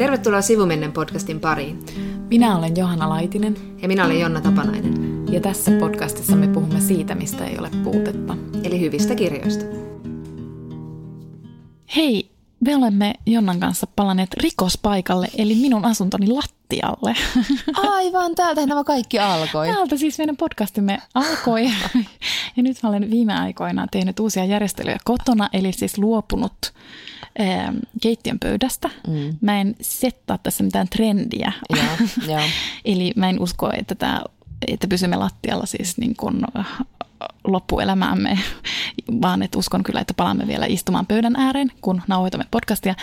Tervetuloa Sivumeinen podcastin pariin. Minä olen Johanna Laitinen. Ja minä olen Jonna Tapanainen. Ja tässä podcastissa me puhumme siitä, mistä ei ole puutetta. Eli hyvistä kirjoista. Hei, me olemme Jonnan kanssa palanneet rikospaikalle, eli minun asuntoni lattialle. Aivan, täältähän nämä kaikki alkoi. Täältä siis meidän podcastimme alkoi. Ja nyt olen viime aikoina tehnyt uusia järjestelyjä kotona, eli siis luopunut keittiön pöydästä. Mm. Mä en settaa tässä mitään trendiä. Ja. Eli mä en usko, että pysymme lattialla siis niin kuin loppuelämäämme, vaan että uskon kyllä, että palaamme vielä istumaan pöydän ääreen, kun nauhoitamme podcastia,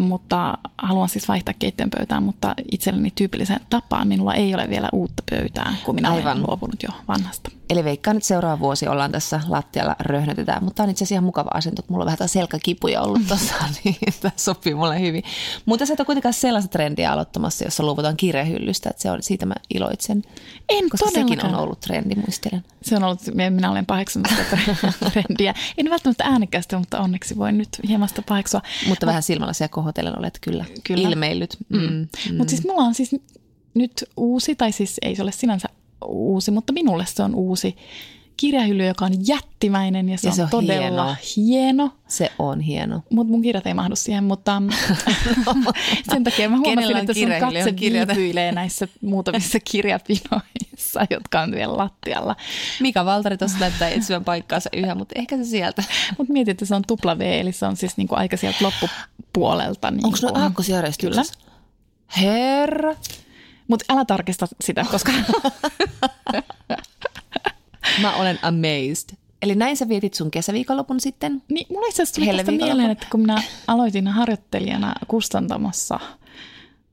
mutta haluan siis vaihtaa keittiön pöytään, mutta itselleni tyypilliseen tapaan minulla ei ole vielä uutta pöytää, kun minä olen luopunut jo vanhasta. Eli veikkaan, että seuraava vuosi ollaan tässä lattialla, röhnötetään, mutta on itse asiassa ihan mukava asento, kun mulla on vähän selkäkipuja ollut tuossa, niin tämä sopii mulle hyvin. Mutta sä et ole kuitenkaan sellaista trendiä aloittamassa, jossa luovutaan kirjahyllystä, että se on, siitä mä iloitsen. En koska todellakaan. Sekin on ollut trendi, muistelen. Se on ollut, minä olen paheksunut trendiä. En välttämättä äänekästä, mutta onneksi voin nyt hiemasta paheksua. Mutta vähän silmälasia kohotellen olet kyllä ilmeillyt. Mm. Mutta siis mulla on siis nyt uusi, tai siis ei se ole sinänsä uusi, mutta minulle se on uusi kirjahylly, joka on jättimäinen ja se on todella hieno. Se on hieno. Mutta mun kirjat ei mahdu siihen, mutta sen takia mä huomasin, että sun katse viipyilee näissä muutamissa kirjapinoissa, jotka on vielä lattialla. Mika Valtari tuossa näyttää etsivän paikkaansa yhä, mutta ehkä se sieltä. Mutta mietit, että se on tupla V, eli se on siis niinku aika sieltä loppupuolelta. Niin onko ne aakkosjärjestyksessä? Herra. Mutta älä tarkista sitä, koska... Mä olen amazed. Eli näin sä vietit sun kesäviikonlopun sitten? Niin, mulla itse asiassa tuli tästä mieleen, että kun minä aloitin harjoittelijana kustantamossa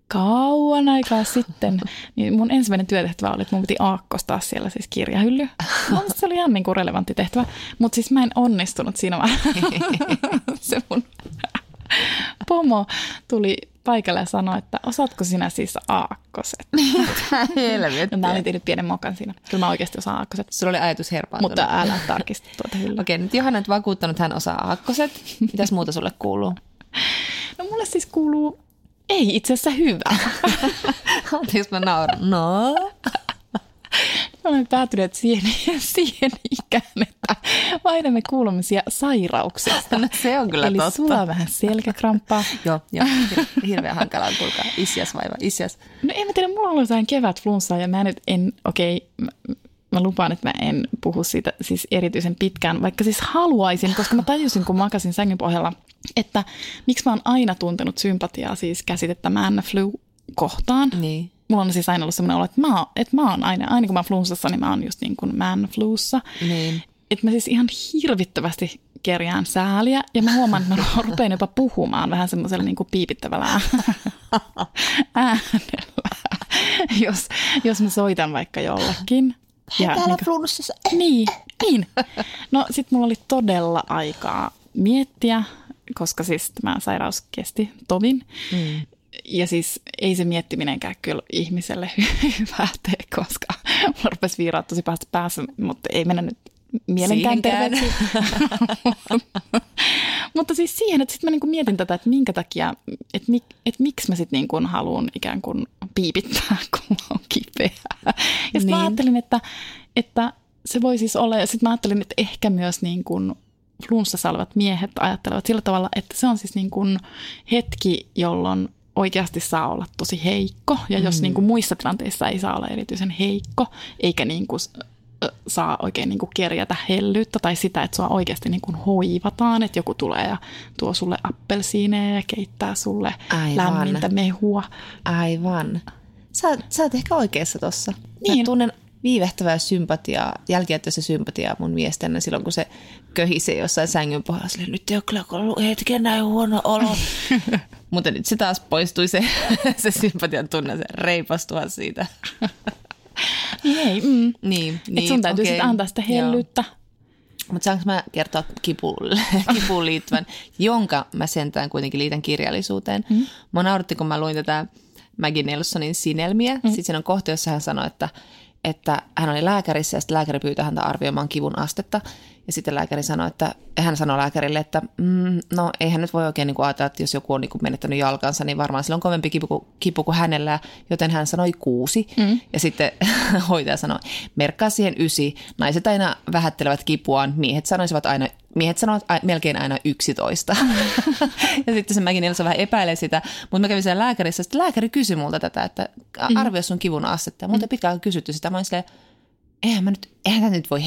kauan aikaa sitten, niin mun ensimmäinen työtehtävä oli, että mun piti aakkostaa siellä siis kirjahylly. Se oli ihan niin kuin relevantti tehtävä, mutta siis mä en onnistunut siinä vaan. Se mun pomo tuli paikalle ja sanoi, että osaatko sinä siis aakkoset? Helvettä. Mä olin tehnyt pienen mokan siinä. Kyllä mä oikeasti osaan aakkoset. Sulla oli ajatus herpaantunut. Mutta älä tarkista tuota hyllyä. Okei, nyt Johanna on vakuuttanut, että hän osaa aakkoset. Mitäs muuta sulle kuuluu? No mulle siis kuuluu, ei itse asiassa hyvä. Jos mä nauran, no... Olemme päätyneet siihen ikään, että vaihdamme kuulumisia sairauksista. No, se on kyllä eli totta. Eli sulla on vähän selkäkramppaa. Joo. Hirveän hankalaa, kuulkaa. Issias. No en mä tiedä, mulla on ollut jotain kevätflunssaa ja mä nyt en, mä lupaan, että mä en puhu siitä siis erityisen pitkään, vaikka siis haluaisin, koska mä tajusin, kun makasin sängyn pohjalla, että miksi mä oon aina tuntenut sympatiaa siis käsitettä männä flu kohtaan. Niin. Mulla on siis aina ollut semmoinen olo, että mä oon aina kun mä oon flunssassa, niin mä oon just niin kuin man-fluussa. Niin. Että mä siis ihan hirvittävästi kerjään sääliä ja mä huomaan, että mä rupean jopa puhumaan vähän semmoisella niin kuin piipittävällä äänellä, jos mä soitan vaikka jollekin. Ja täällä niin flunssassa. Niin. No sit mulla oli todella aikaa miettiä, koska siis tämä sairaus kesti tovin. Mm. Ja siis ei se miettiminenkä kyllä ihmiselle hyvää tee, koska mulla rupesi viiraa tosi pahasti päässä, mutta ei mennä nyt mielenkään terveeksi. Mutta siis siihen, että sitten mä niinku mietin tätä, että minkä takia, että miksi mä sitten niinku haluan ikään kuin piipittää, kun mä oon kipeä. Ja sitten mä ajattelin, että se voi siis olla, ja sitten mä ajattelin, että ehkä myös niin kuin flunssassa olevat miehet ajattelevat sillä tavalla, että se on siis niin kuin hetki, jolloin oikeasti saa olla tosi heikko, ja jos niin kuin muissa tilanteissa ei saa olla erityisen heikko, eikä niin kuin saa oikein niin kuin kerjätä hellyyttä tai sitä, että sua oikeasti niin kuin hoivataan, että joku tulee ja tuo sulle appelsiineja ja keittää sulle lämmintä mehua. Aivan. Sä oot ehkä oikeassa tossa. Niin. Mä tunnen viivehtävää sympatiaa, jälkikäteistä sympatiaa mun miestenä silloin, kun se köhisee jossain sängyn pohjalla. Silleen, nyt ei ole kyllä ollut hetken näin huono olo. Mutta nyt se taas poistui se sympatian tunne, se reipastua siitä. Ei. Mm. Niin, että sun täytyy sitten antaa sitä hellyyttä. Mutta saanko mä kertoa kipuun liittyvän, jonka mä sentään kuitenkin liitän kirjallisuuteen. Mm. Mä nauratti, kun mä luin tätä Maggie Nelsonin Sinelmiä. Mm. Sitten siinä on kohta, jossa hän sanoi, että hän oli lääkärissä ja sitten lääkäri pyytää häntä arvioimaan kivun astetta. Ja sitten lääkäri sanoi, että hän sanoi lääkärille, että no eihän nyt voi oikein niin kuin ajatella, että jos joku on niin kuin menettänyt jalkansa, niin varmaan sillä on kovempi kipu kuin hänellä, joten hän sanoi 6. Ja sitten hoitaja sanoi, merkkaa siihen 9. Naiset aina vähättelevät kipuaan, miehet sanovat melkein aina 11. Ja sitten se mäkin Elsa vähän epäilee sitä, mutta mä kävin siellä lääkärissä, sitten lääkäri kysyi multa tätä, että arvioi sun kivun astetta. Multa pitkään kysytty sitä, mä olin silleen, eihän tämä nyt voi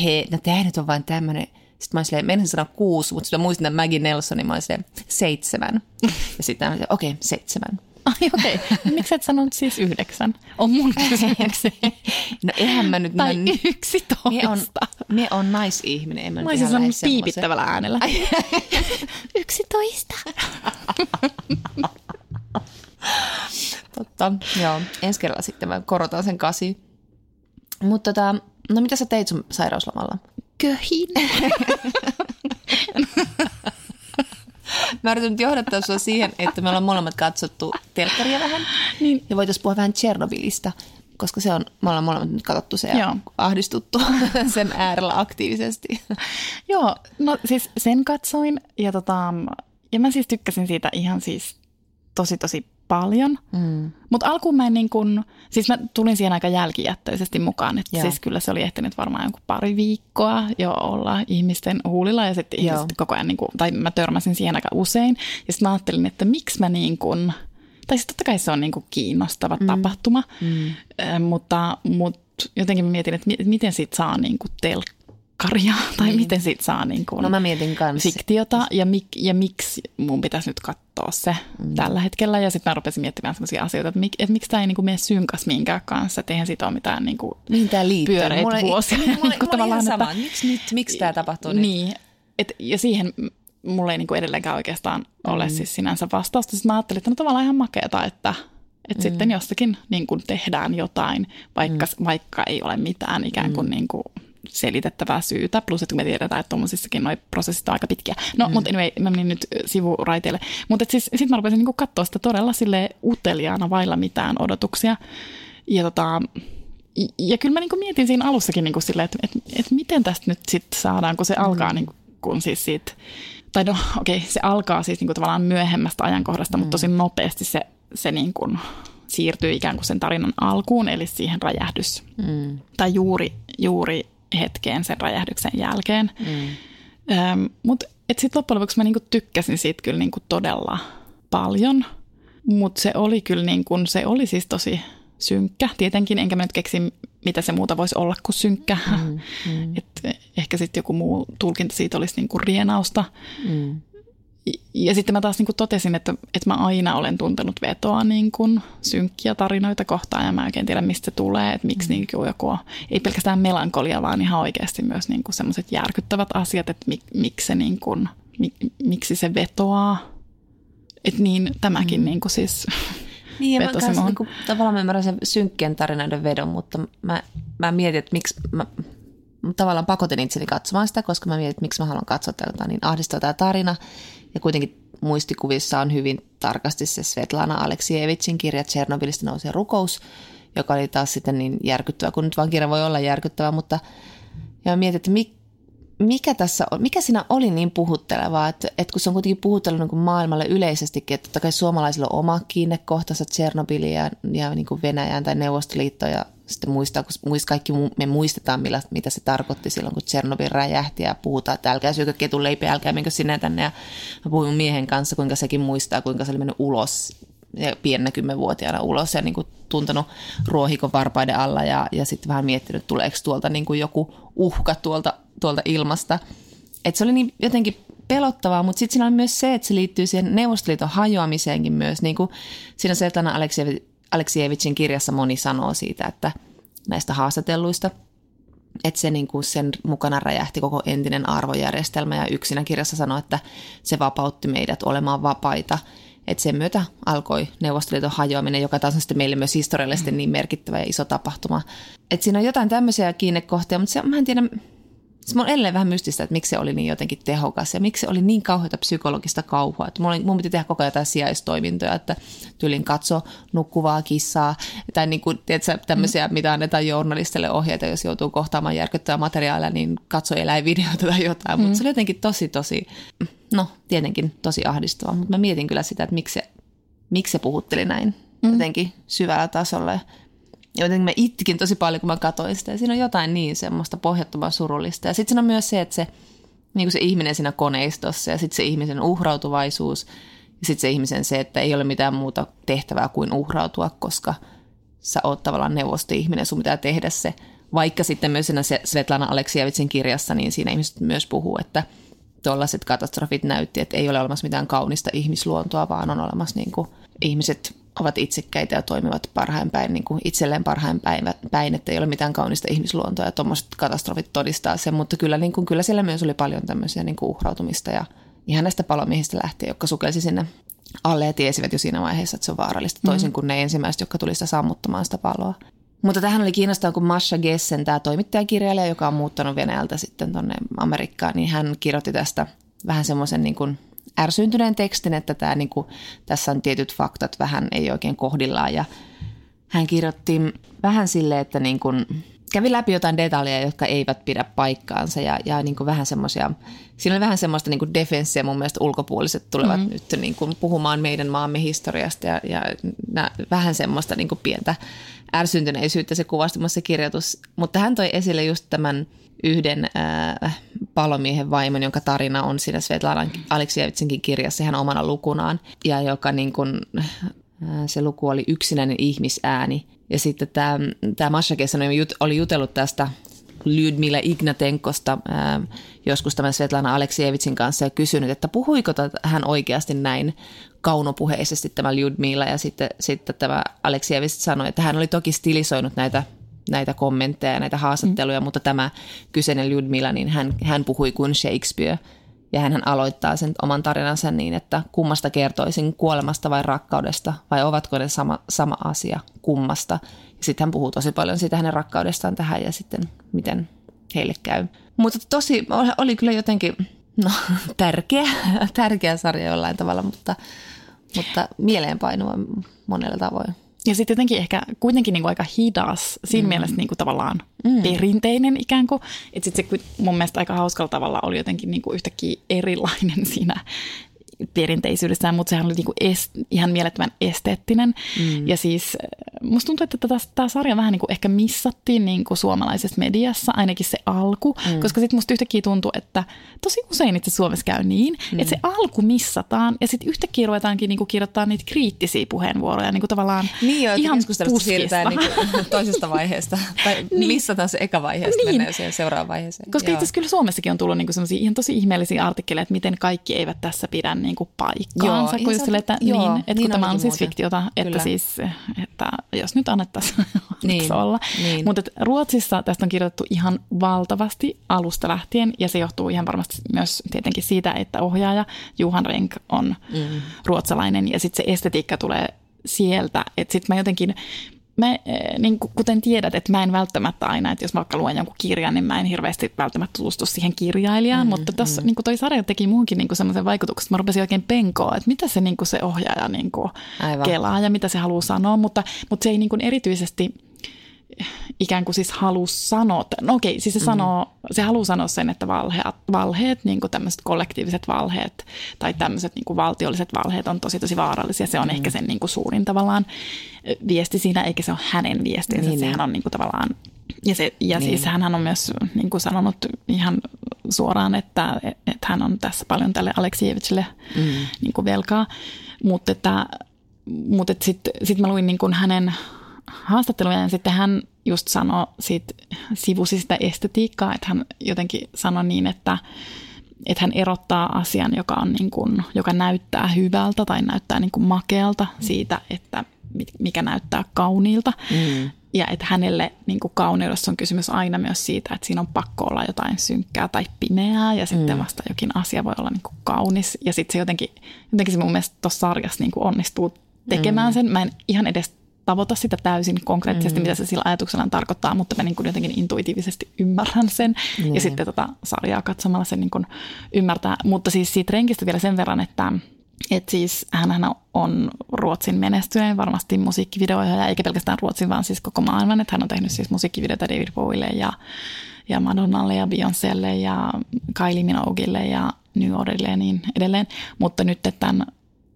tämä nyt on vain tämmöinen. Sitten mä olin silleen, meinasin sanoa 6, mutta sitten mä muistin tämän Maggie Nelsonin, mä olin silleen 7. Ja sitten mä olin silleen, okei, 7. Ai okei, miksi et sanonut siis 9? On mun kysymykseni. No eihän mä nyt... Tai 11. Mie on naisihminen, en mä nyt ihan lähde semmoisen. Mä olisin sanonut piipittävällä äänellä. 11. Totta, joo. Ensi kerralla sitten mä korotan sen 8. Mutta no mitä sä teit sun sairauslomalla? Köhin. Mä yritän nyt johdattaa sua siihen, että me ollaan molemmat katsottu telkkaria vähän. Niin. Ja voitaisiin puhua vähän Chernobylista, koska se on, me ollaan molemmat nyt katsottu se ja ahdistuttu sen äärellä aktiivisesti. Joo, no siis sen katsoin ja mä siis tykkäsin siitä ihan siis tosi paljon. Mutta alkuun mä en niin kuin, siis mä tulin siihen aika jälkijättöisesti mukaan, että siis kyllä se oli ehtinyt varmaan joku 2 viikkoa jo olla ihmisten huulilla ja sitten ihmiset koko ajan, niin kuin, tai mä törmäsin siihen aika usein ja sitten mä ajattelin, että miksi mä niin kuin, tai siis totta kai se on niin kuin kiinnostava tapahtuma, mutta jotenkin mä mietin, että miten siitä saa niin kuin telkkaria tai miten siitä saa niin kuin fiktiota ja miksi mun pitäisi nyt katsoa se tällä hetkellä. Ja sitten mä rupesin miettimään sellaisia asioita, että miksi tämä ei niinku mene synkäs minkään kanssa, että eihän siitä ole mitään niinku pyöreitä vuosia. Mulla on ihan sama, että miksi tämä tapahtuu nyt? Ja siihen mulla ei niinku edelleenkään oikeastaan ole siis sinänsä vastausta. Sitten mä ajattelin, että no tavallaan ihan makeata, että sitten jostakin niinku tehdään jotain, vaikka ei ole mitään ikään kuin... Niinku selitettävää syytä, plus että kun me tiedetään, että tuollaisissakin noi prosessit on aika pitkiä. No, mutta anyway, mä menin nyt sivuraiteille. Mutta siis, sitten mä rupesin niinku katsoa sitä todella silleen uteliaana vailla mitään odotuksia. Ja, ja kyllä mä niinku mietin siinä alussakin niinku silleen, että miten tästä nyt sitten saadaan, kun se alkaa niinku, kun siis siitä, tai no okei, se alkaa siis niinku tavallaan myöhemmästä ajankohdasta, mutta tosi nopeasti se niin kuin siirtyy ikään kuin sen tarinan alkuun, eli siihen räjähdys. Tai juuri hetkeen sen räjähdyksen jälkeen. Mutta sitten loppujen lopuksi mä niinku tykkäsin siitä kyllä niinku todella paljon, mutta se oli kyllä niinku, se oli siis tosi synkkä. Tietenkin enkä mä nyt keksi, mitä se muuta voisi olla kuin synkkä. Et ehkä sitten joku muu tulkinta siitä olisi niinku rienausta. Ja sitten mä taas niinku totesin, että mä aina olen tuntenut vetoa niinku synkkiä tarinoita kohtaan ja mä oikein tiedä, mistä se tulee, että miksi niinku joku on, ei pelkästään melankolia, vaan ihan oikeasti myös niinku sellaiset järkyttävät asiat, että miksi se vetoaa, että niin tämäkin niinku siis niin, ja vetosi mun. Niinku, tavallaan mä ymmärrän sen synkkien tarinoiden vedon, mutta mä mietin, että miksi... Tavallaan pakotin itseni katsomaan sitä, koska mä mietin, että miksi mä haluan katsoa tätä, niin ahdistaa tämä tarina. Ja kuitenkin muistikuvissa on hyvin tarkasti se Svetlana Aleksijevitsin kirja Chernobylistä nousee rukous, joka oli taas sitten niin järkyttävä, kun nyt vaan kirja voi olla järkyttävä. Mutta ja mä mietin, että mikä siinä oli niin puhuttelevaa, että kun se on kuitenkin puhuttelut niin maailmalle yleisestikin, että totta kai suomalaisilla on oma kiinnekohtansa Tšernobyliin ja niin kuin Venäjään tai Neuvostoliittoon ja sitten kaikki me muistetaan, mitä se tarkoitti silloin, kun Tšernobyl räjähti ja puhutaan, että älkää syökö ketun leipiä, älkää menkö sinne tänne. Ja mä puhuin miehen kanssa, kuinka sekin muistaa, kuinka se oli mennyt ulos ja piennä 10-vuotiaana ulos ja niin kuin tuntenut ruohikon varpaiden alla ja sitten vähän miettinyt, tuleeko tuolta niin kuin joku uhka tuolta ilmasta. Et se oli niin jotenkin pelottavaa, mutta sitten siinä oli myös se, että se liittyy siihen Neuvostoliiton hajoamiseenkin myös. Niin kuin siinä Svetlana Aleksijevitsin kirjassa moni sanoo siitä, että näistä haastatelluista, että se niin kuin sen mukana räjähti koko entinen arvojärjestelmä ja yksinä kirjassa sanoi, että se vapautti meidät olemaan vapaita. Että sen myötä alkoi Neuvostoliiton hajoaminen, joka taas on sitten meille myös historiallisesti niin merkittävä ja iso tapahtuma. Että siinä on jotain tämmöisiä kiinnekohtia, mutta se, mä en tiedä, Se on edelleen vähän mystistä, että miksi se oli niin jotenkin tehokas ja miksi se oli niin kauheata psykologista kauhua. Että mun piti tehdä koko ajan jotain sijaistoimintoja, että tyylin katso nukkuvaa kissaa tai niin kuin, tiedätkö, tämmöisiä, mitä annetaan journalistille ohjeita, jos joutuu kohtaamaan järkyttävää materiaalia, niin katso eläinvideoita tai jotain. Mutta se oli jotenkin tosi, no tietenkin tosi ahdistavaa, mutta mä mietin kyllä sitä, että miksi se puhutteli näin jotenkin syvällä tasolla. Ja jotenkin mä itkin tosi paljon, kun mä katsoin sitä. Ja siinä on jotain niin semmoista pohjattoman surullista. Ja sitten siinä on myös se, että se, niin kuin se ihminen siinä koneistossa ja sitten se ihmisen uhrautuvaisuus ja sitten se ihmisen se, että ei ole mitään muuta tehtävää kuin uhrautua, koska sä oot tavallaan neuvostoihminen, sun pitää tehdä se. Vaikka sitten myös siinä Svetlana Aleksijevitsin kirjassa, niin siinä ihmiset myös puhuu, että tuollaiset katastrofit näytti, että ei ole olemassa mitään kaunista ihmisluontoa, vaan on olemassa niin kuin ihmiset ovat itsekkäitä ja toimivat parhain päin, niin kuin itselleen parhain päin, että ei ole mitään kaunista ihmisluontoa ja tuommoiset katastrofit todistaa sen, mutta kyllä, niin kuin, kyllä siellä myös oli paljon tämmöisiä niin kuin uhrautumista ja ihan näistä palomiehistä lähtien, jotka sukelsi sinne alle ja tiesivät jo siinä vaiheessa, että se on vaarallista, toisin kuin ne ensimmäiset, jotka tuli sitä sammuttamaan sitä paloa. Mutta tähän oli kiinnostavaa, kun Masha Gessen, tämä toimittajakirjailija, joka on muuttanut Venäjältä sitten tuonne Amerikkaan, niin hän kirjoitti tästä vähän semmoisen niin kuin ärsyyntyneen tekstin, että tämä, niin kuin, tässä on tietyt faktat vähän ei oikein kohdillaan ja hän kirjoitti vähän silleen, että niin kuin, kävi läpi jotain detaljeja, jotka eivät pidä paikkaansa ja niin kuin vähän semmoisia, siinä oli vähän semmoista niin kuin defenssiä mun mielestä ulkopuoliset tulevat nyt niin kuin puhumaan meidän maamme historiasta ja vähän semmoista niin kuin pientä ärsyntyneisyyttä se kuvastumassa kirjoitus, mutta hän toi esille just tämän yhden palomiehen vaimon, jonka tarina on siinä Svetlana Aleksijevitsinkin kirjassa ihan omana lukunaan ja joka niin kuin, se luku oli yksinäinen ihmisääni. Ja sitten tämä Masha Gessen oli jutellut tästä Ljudmila Ignatenkosta joskus tämän Svetlana Aleksijevitsin kanssa ja kysynyt, että puhuiko hän oikeasti näin kaunopuheisesti tämä Ljudmila. Ja sitten tämä Aleksijevits sanoi, että hän oli toki stilisoinut näitä kommentteja ja näitä haastatteluja, mutta tämä kyseinen Ljudmila, niin hän puhui kuin Shakespeare. Ja hän aloittaa sen oman tarinansa niin, että kummasta kertoisin, kuolemasta vai rakkaudesta, vai ovatko ne sama asia, kummasta. Sitten hän puhuu tosi paljon siitä hänen rakkaudestaan tähän ja sitten miten heille käy. Mutta tosi oli kyllä jotenkin tärkeä sarja jollain tavalla, mutta mieleenpainuva monella tavoin. Ja sitten jotenkin ehkä kuitenkin niin kuin aika hidas, siinä mielessä niin kuin tavallaan perinteinen ikään kuin. Että sitten se mun mielestä aika hauskalla tavalla oli jotenkin niin kuin yhtäkkiä erilainen siinä perinteisyydessään, mutta sehän oli niin kuin ihan mielettömän esteettinen. Ja siis musta tuntuu, että tämä sarja vähän niin kuin ehkä missattiin niin kuin suomalaisessa mediassa, ainakin se alku, koska sitten musta yhtäkkiä tuntuu, että tosi usein itse Suomessa käy niin, että se alku missataan ja sitten yhtäkkiä ruvetaankin niin kuin kirjoittaa niitä kriittisiä puheenvuoroja niin kuin tavallaan niin jo, ihan puskista. Siirrytään niin toisesta vaiheesta tai missataan se eka vaiheesta menee siihen seuraavaan vaiheeseen. Koska itse asiassa kyllä Suomessakin on tullut niin kuin sellaisia ihan tosi ihmeellisiä artikkeleja, että miten kaikki eivät tässä pidä niin kuin paikkaansa, kun sille, että niin, kun tämä on siis fiktiota, että siis, että jos nyt annettaisiin olla. Niin. Mutta Ruotsissa tästä on kirjoitettu ihan valtavasti alusta lähtien, ja se johtuu ihan varmasti myös tietenkin siitä, että ohjaaja Johan Renk on ruotsalainen, ja sitten se estetiikka tulee sieltä, että sitten mä jotenkin... Mä, niin kuten tiedät, että mä en välttämättä aina, että jos mä vaikka luen jonkun kirjan, niin mä en hirveästi välttämättä tutustu siihen kirjailijaan, mutta tässä niin toi sarja teki muuhunkin niin semmoisen vaikutuksen, että mä rupesin oikein penkoa, että mitä se, niin se ohjaaja niin kelaa ja mitä se haluaa sanoa, mutta se ei niin erityisesti ikään kuin siis halua sanoa, no okei, siis se, sanoo, se haluaa sanoa sen, että valheet, niin tämmöiset kollektiiviset valheet tai tämmöiset niin valtiolliset valheet on tosi vaarallisia, se on ehkä sen niin suurin tavallaan viesti siinä, eikä se ole hänen viestinsä, niin, sehän on niin tavallaan, ja siis hän on myös niin sanonut ihan suoraan, että hän on tässä paljon tälle Aleksijevitsille niin velkaa, mutta sitten mä luin niin hänen haastatteluja ja sitten hän just sanoi siitä, sivusi sitä estetiikkaa, että hän jotenkin sanoi niin, että hän erottaa asian, joka on niin kuin, joka näyttää hyvältä tai näyttää niin kuin makealta siitä, että mikä näyttää kauniilta. Ja että hänelle niin kuin kauneudessa on kysymys aina myös siitä, että siinä on pakko olla jotain synkkää tai pimeää ja sitten vasta jokin asia voi olla niin kuin kaunis. Ja sitten se jotenkin se mun mielestä tuossa sarjassa niin kuin onnistuu tekemään sen. Mä en ihan edes tavoita sitä täysin konkreettisesti, mitä se sillä ajatuksellaan tarkoittaa, mutta mä niin kuin jotenkin intuitiivisesti ymmärrän sen. Niin. Ja sitten tätä sarjaa katsomalla sen niin kuin ymmärtää. Mutta siis siitä Renkistä vielä sen verran, että siis hänhän on Ruotsin menestyneen varmasti musiikkivideoja, eikä pelkästään Ruotsin, vaan siis koko maailman. Että hän on tehnyt siis musiikkivideoita David Bowille ja Madonnalle ja Beyoncélle ja Kylie Minogille ja New Orderille ja niin edelleen. Mutta nyt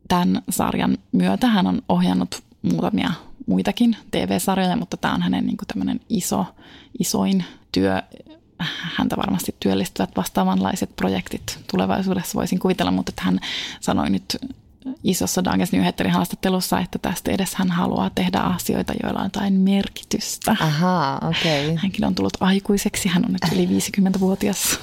tämän sarjan myötä hän on ohjannut muutamia muitakin TV-sarjoja, mutta tämä on hänen niin kuin tämmöinen isoin työ. Häntä varmasti työllistyvät vastaavanlaiset projektit tulevaisuudessa, voisin kuvitella, mutta hän sanoi nyt isossa Dagens Nyheterin haastattelussa, että tästä edes hän haluaa tehdä asioita, joilla on jotain merkitystä. Aha, okei. Okay. Hänkin on tullut aikuiseksi, hän on nyt yli 50-vuotias.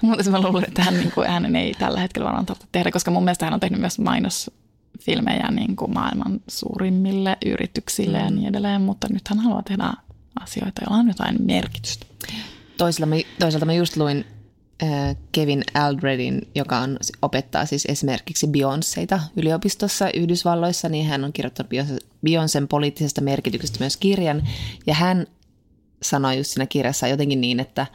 Mutta mä luulen, että hän ei tällä hetkellä varmaan tarvitse tehdä, koska mun mielestä hän on tehnyt myös mainosfilmejä niin kuin maailman suurimmille yrityksille ja niin edelleen, mutta nyt hän haluaa tehdä asioita, joilla on jotain merkitystä. Toisaalta mä just luin Kevin Albreadin, joka opettaa siis esimerkiksi Beyoncéita yliopistossa Yhdysvalloissa, niin hän on kirjoittanut Beyoncén poliittisesta merkityksestä myös kirjan, ja hän sanoi just siinä kirjassa jotenkin niin, että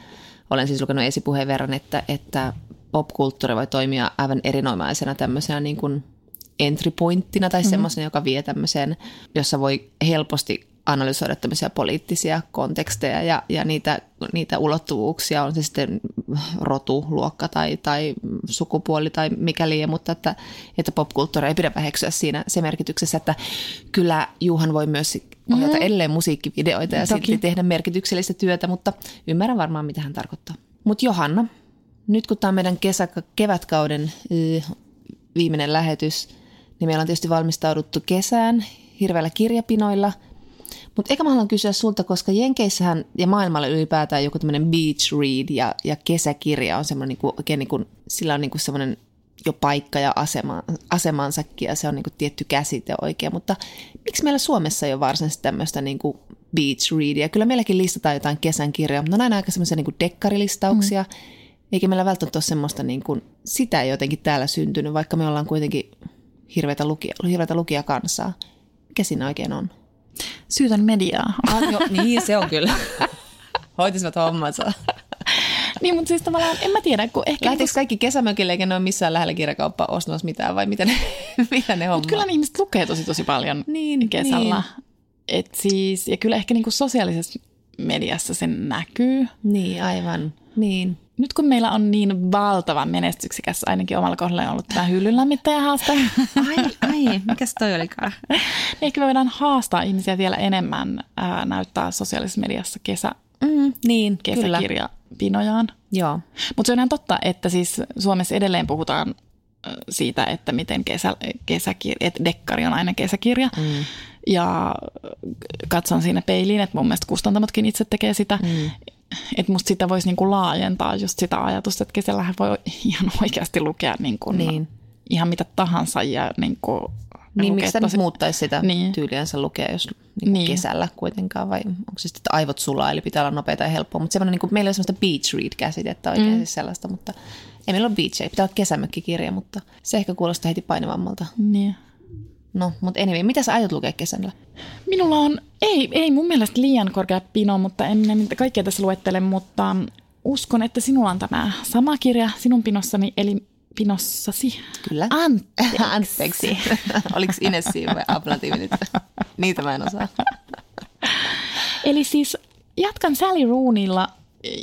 olen siis lukenut esipuheen verran, että popkulttuuri voi toimia aivan erinomaisena tämmöisenä niin kuin entry-pointtina tai semmoisena, joka vie tämmöiseen, jossa voi helposti analysoida tämmöisiä poliittisia konteksteja ja niitä ulottuvuuksia, on se sitten rotu, luokka tai sukupuoli tai mikä liian, mutta että popkulttuuri ei pidä väheksyä siinä se merkityksessä, että kyllä Juhan voi myös ohjata edelleen musiikkivideoita ja silti tehdä merkityksellistä työtä, mutta ymmärrän varmaan, mitä hän tarkoittaa. Mutta Johanna, nyt kun tämä on meidän kevätkauden viimeinen lähetys, niin meillä on tietysti valmistauduttu kesään hirveillä kirjapinoilla. Mutta eikä mä haluan kysyä sulta, koska Jenkeissähän ja maailmalla ylipäätään joku tämmöinen beach read ja kesäkirja on semmoinen, niin kuin, sillä on niin kuin semmoinen jo paikka ja asemansakin ja se on niin kuin tietty käsite oikein. Mutta miksi meillä Suomessa ei ole varsinaisesti tämmöistä niin kuin beach readia? Kyllä meilläkin listataan jotain kesän kirjaa, mutta ne on aina aika semmoisia niin kuin dekkarilistauksia. Eikä meillä välttämättä ole semmoista, niin kuin, sitä ei jotenkin täällä syntynyt, vaikka me ollaan kuitenkin hirveätä lukijakansaa. Mikä siinä oikein on? Syytän mediaa. Niin, se on kyllä. Hoitisivat hommansa. Niin, mutta siis tavallaan en mä tiedä. Lähteekö kaikki kesämökille, eikä ne ole missään lähellä kirjakauppaa ostamassa mitään vai mitä ne hommaa? Mutta kyllä ne ihmiset lukee tosi paljon niin, kesällä. Niin. Et siis, ja kyllä ehkä niinku sosiaalisessa mediassa se näkyy. Niin, aivan. Niin. Nyt kun meillä on niin valtavan menestyksikäs, ainakin omalla kohdalla on ollut tämä hyllynlämmittäjähaaste. Ai, mikäs toi olikaan? Ehkä me voidaan haastaa ihmisiä vielä enemmän näyttää sosiaalisessa mediassa kesäkirjapinojaan. Joo. Mutta se on ihan totta, että siis Suomessa edelleen puhutaan siitä, että miten että dekkari on aina kesäkirja. Mm. Ja katson siinä peiliin, että mun mielestä kustantamotkin itse tekee sitä. Mm. Että musta sitä voisi niinku laajentaa just sitä ajatusta, että kesällähän voi ihan oikeasti lukea niinku ihan mitä tahansa. Ja niinku niin, miksi sä muuttaisi sitä tyyliänsä lukea, jos niinku kesällä kuitenkaan, vai onko se sitten, että aivot sulaa, eli pitää olla nopeita ja helppoa. Mutta niinku, meillä ei ole sellaista beach read-käsitettä oikein siis sellaista, mutta ei meillä ole beach, ei pitää olla kesämökkikirja, mutta se ehkä kuulostaa heti painavammalta. Niin. No, mutta anyway, mitä sä aiot lukea kesällä? Minulla on, ei mun mielestä liian korkea pino, mutta en minä kaikkea tässä luettele, mutta uskon, että sinulla on tämä sama kirja sinun pinossani, eli pinossasi. Kyllä. Anteeksi. Oliko Inessiin vai ablatiivinen? Niitä mä en osaa. Eli siis jatkan Sally Rooneylla,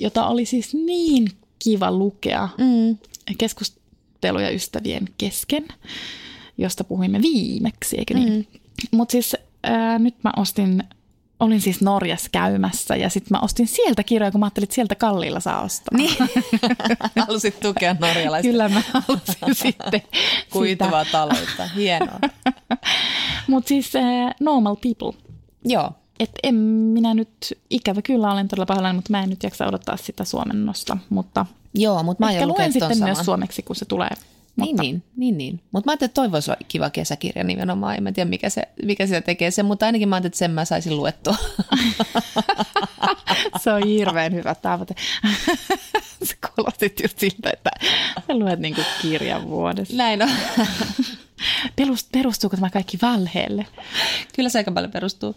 jota oli siis niin kiva lukea keskusteluja ystävien kesken, josta puhuimme viimeksi, eikö niin? Mutta siis nyt mä olin siis Norjassa käymässä ja sitten mä ostin sieltä kirjoja, kun mä ajattelin, että sieltä kalliilla saa ostaa. Niin. Halusit tukea norjalaista. Kyllä mä halusin sitten. Kuituvaa taloutta, hienoa. Mutta siis normal people. Joo. Että en minä nyt, ikävä kyllä olen todella pahoillani, mutta mä en nyt jaksa odottaa sitä suomennosta. Mutta joo, mutta mä aion lukea sitten myös suomeksi, kun se tulee. Mutta. Niin. Mutta mä ajattelin, että toi voisi olla kiva kesäkirja nimenomaan. En tiedä, mikä sitä tekee sen, mutta ainakin mä ajattelin, että sen mä saisin luettua. Se on hirveän hyvä tavoite. Sä kuulostit just siltä, että sä luet niin kuin kirjan vuodessa. Näin on. perustuuko tämä kaikki valheelle? Kyllä se aika paljon perustuu.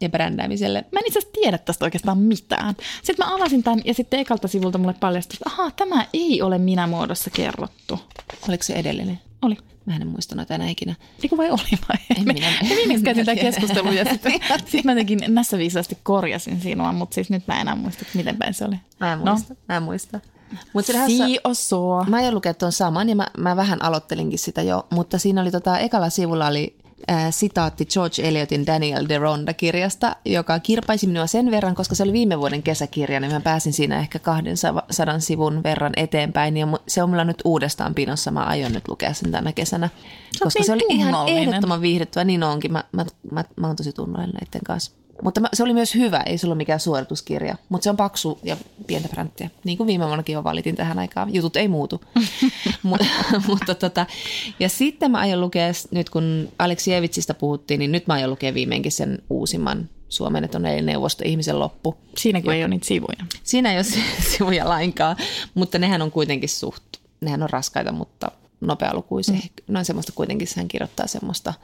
Ja brändäämiselle. Mä en itse asiassa tiedä tästä oikeastaan mitään. Sitten mä avasin tämän ja sitten ekalta sivulta mulle paljastui, että ahaa, tämä ei ole minä muodossa kerrottu. Oliko se edellinen? Oli. Mä en muista noita enää ikinä. Eiku vai oli vai? Me viimeksi käytin tämän keskustelun ja sitten mä jotenkin näissä viisaasti korjasin sinua, mutta siis nyt mä enää muista, että miten päin se oli. Mä en muista. Mut mä en lukea tuon saman ja mä vähän aloittelinkin sitä jo, mutta siinä oli ekalla sivulla oli sitaatti George Eliotin Daniel Deronda -kirjasta, joka kirpaisi minua sen verran, koska se oli viime vuoden kesäkirja, niin mä pääsin siinä ehkä 200 sivun verran eteenpäin, ja se on mulla nyt uudestaan pinossa, mä aion nyt lukea sen tänä kesänä, koska se oli ihan ehdottoman viihdyttävä, niin onkin, mä oon tosi tunnollinen näiden kanssa. Mutta se oli myös hyvä, ei se ollut mikään suorituskirja, mutta se on paksu ja pientä pränttiä. Niin kuin viime vuonnakin jo valitin tähän aikaan, jutut ei muutu. Ja sitten mä aion lukea, nyt kun Aleksijevitsistä puhuttiin, niin nyt mä aion lukea viimeinkin sen uusimman Suomen, että on neuvosto ihmisen loppu. Siinäkin ei ole niitä sivuja. Siinä ei ole sivuja lainkaan, mutta nehän on kuitenkin nehän on raskaita, mutta nopealukuisia. Mm. No semmoista kuitenkin, hän kirjoittaa semmoista,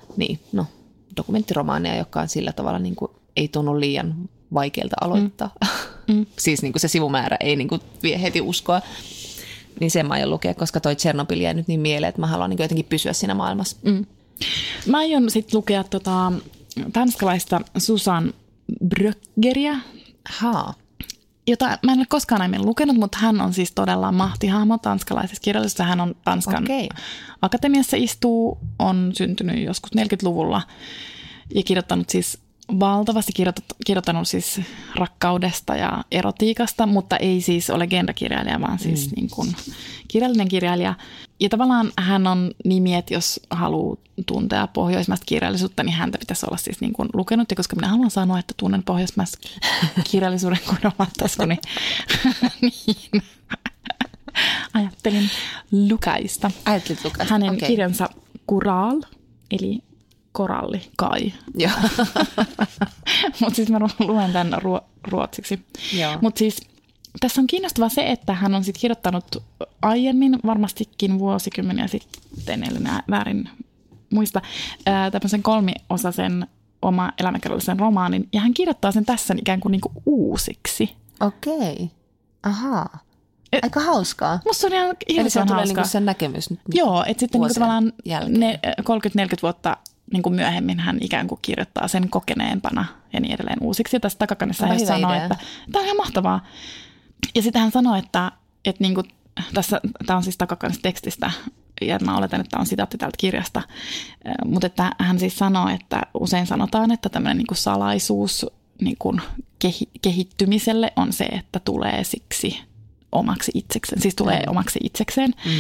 dokumenttiromaaneja, joka on sillä tavalla niin kuin ei tunnu liian vaikealta aloittaa. Siis niin kuin se sivumäärä ei niin kuin vie heti uskoa. Niin sen mä aion lukea, koska toi Chernobyl jäi nyt niin mieleen, että mä haluan niin kuin jotenkin pysyä siinä maailmassa. Mm. Mä aion sitten lukea tanskalaista Suzanne Brøggeriä. Jota mä en ole koskaan aiemmin lukenut, mutta hän on siis todella mahtihahmo tanskalaisessa kirjallisuudessa. Hän on Tanskan akatemiassa istuu, on syntynyt joskus 40-luvulla ja kirjoittanut siis valtavasti rakkaudesta ja erotiikasta, mutta ei siis ole genrekirjailija, vaan siis niin kuin kirjallinen kirjailija. Ja tavallaan hän on nimi, että jos haluaa tuntea pohjoismaista kirjallisuutta, niin häntä pitäisi olla siis niin kuin lukenut. Ja koska minä haluan sanoa, että tunnen pohjoismaista kirjallisuuden kuin oman tasoni, niin ajattelin Lukaista. Ajattelit Lukaista, hänen kirjansa Kural, eli Koralli kai. Mutta siis mä luen tämän ruotsiksi. Mutta siis tässä on kiinnostavaa se, että hän on sitten kirjoittanut aiemmin, varmastikin vuosikymmeniä sitten, eli väärin muista, tämmöisen kolmiosaisen oma elämäkerrallisen romaanin. Ja hän kirjoittaa sen tässä ikään kuin niinku uusiksi. Okei. Ahaa. Aika hauskaa. Musta on ihan hirveän hauskaa. Niinku sen näkemys nyt. Joo, että sitten niinku tavallaan 30-40 vuotta niin kuin myöhemmin hän ikään kuin kirjoittaa sen kokeneempana ja niin edelleen uusiksi. Ja tässä takakannessa hän sanoo, että tämä on ihan mahtavaa. Ja sitten hän sanoo, että niin kuin tässä, tämä on siis takakannessa tekstistä, ja mä oletan, että tämä on sitaatti tältä kirjasta. Mutta että hän siis sanoo, että usein sanotaan, että tämmöinen niin kuin salaisuus niin kuin kehittymiselle on se, että tulee siksi omaksi itsekseen. Siis tulee omaksi itsekseen. Mm.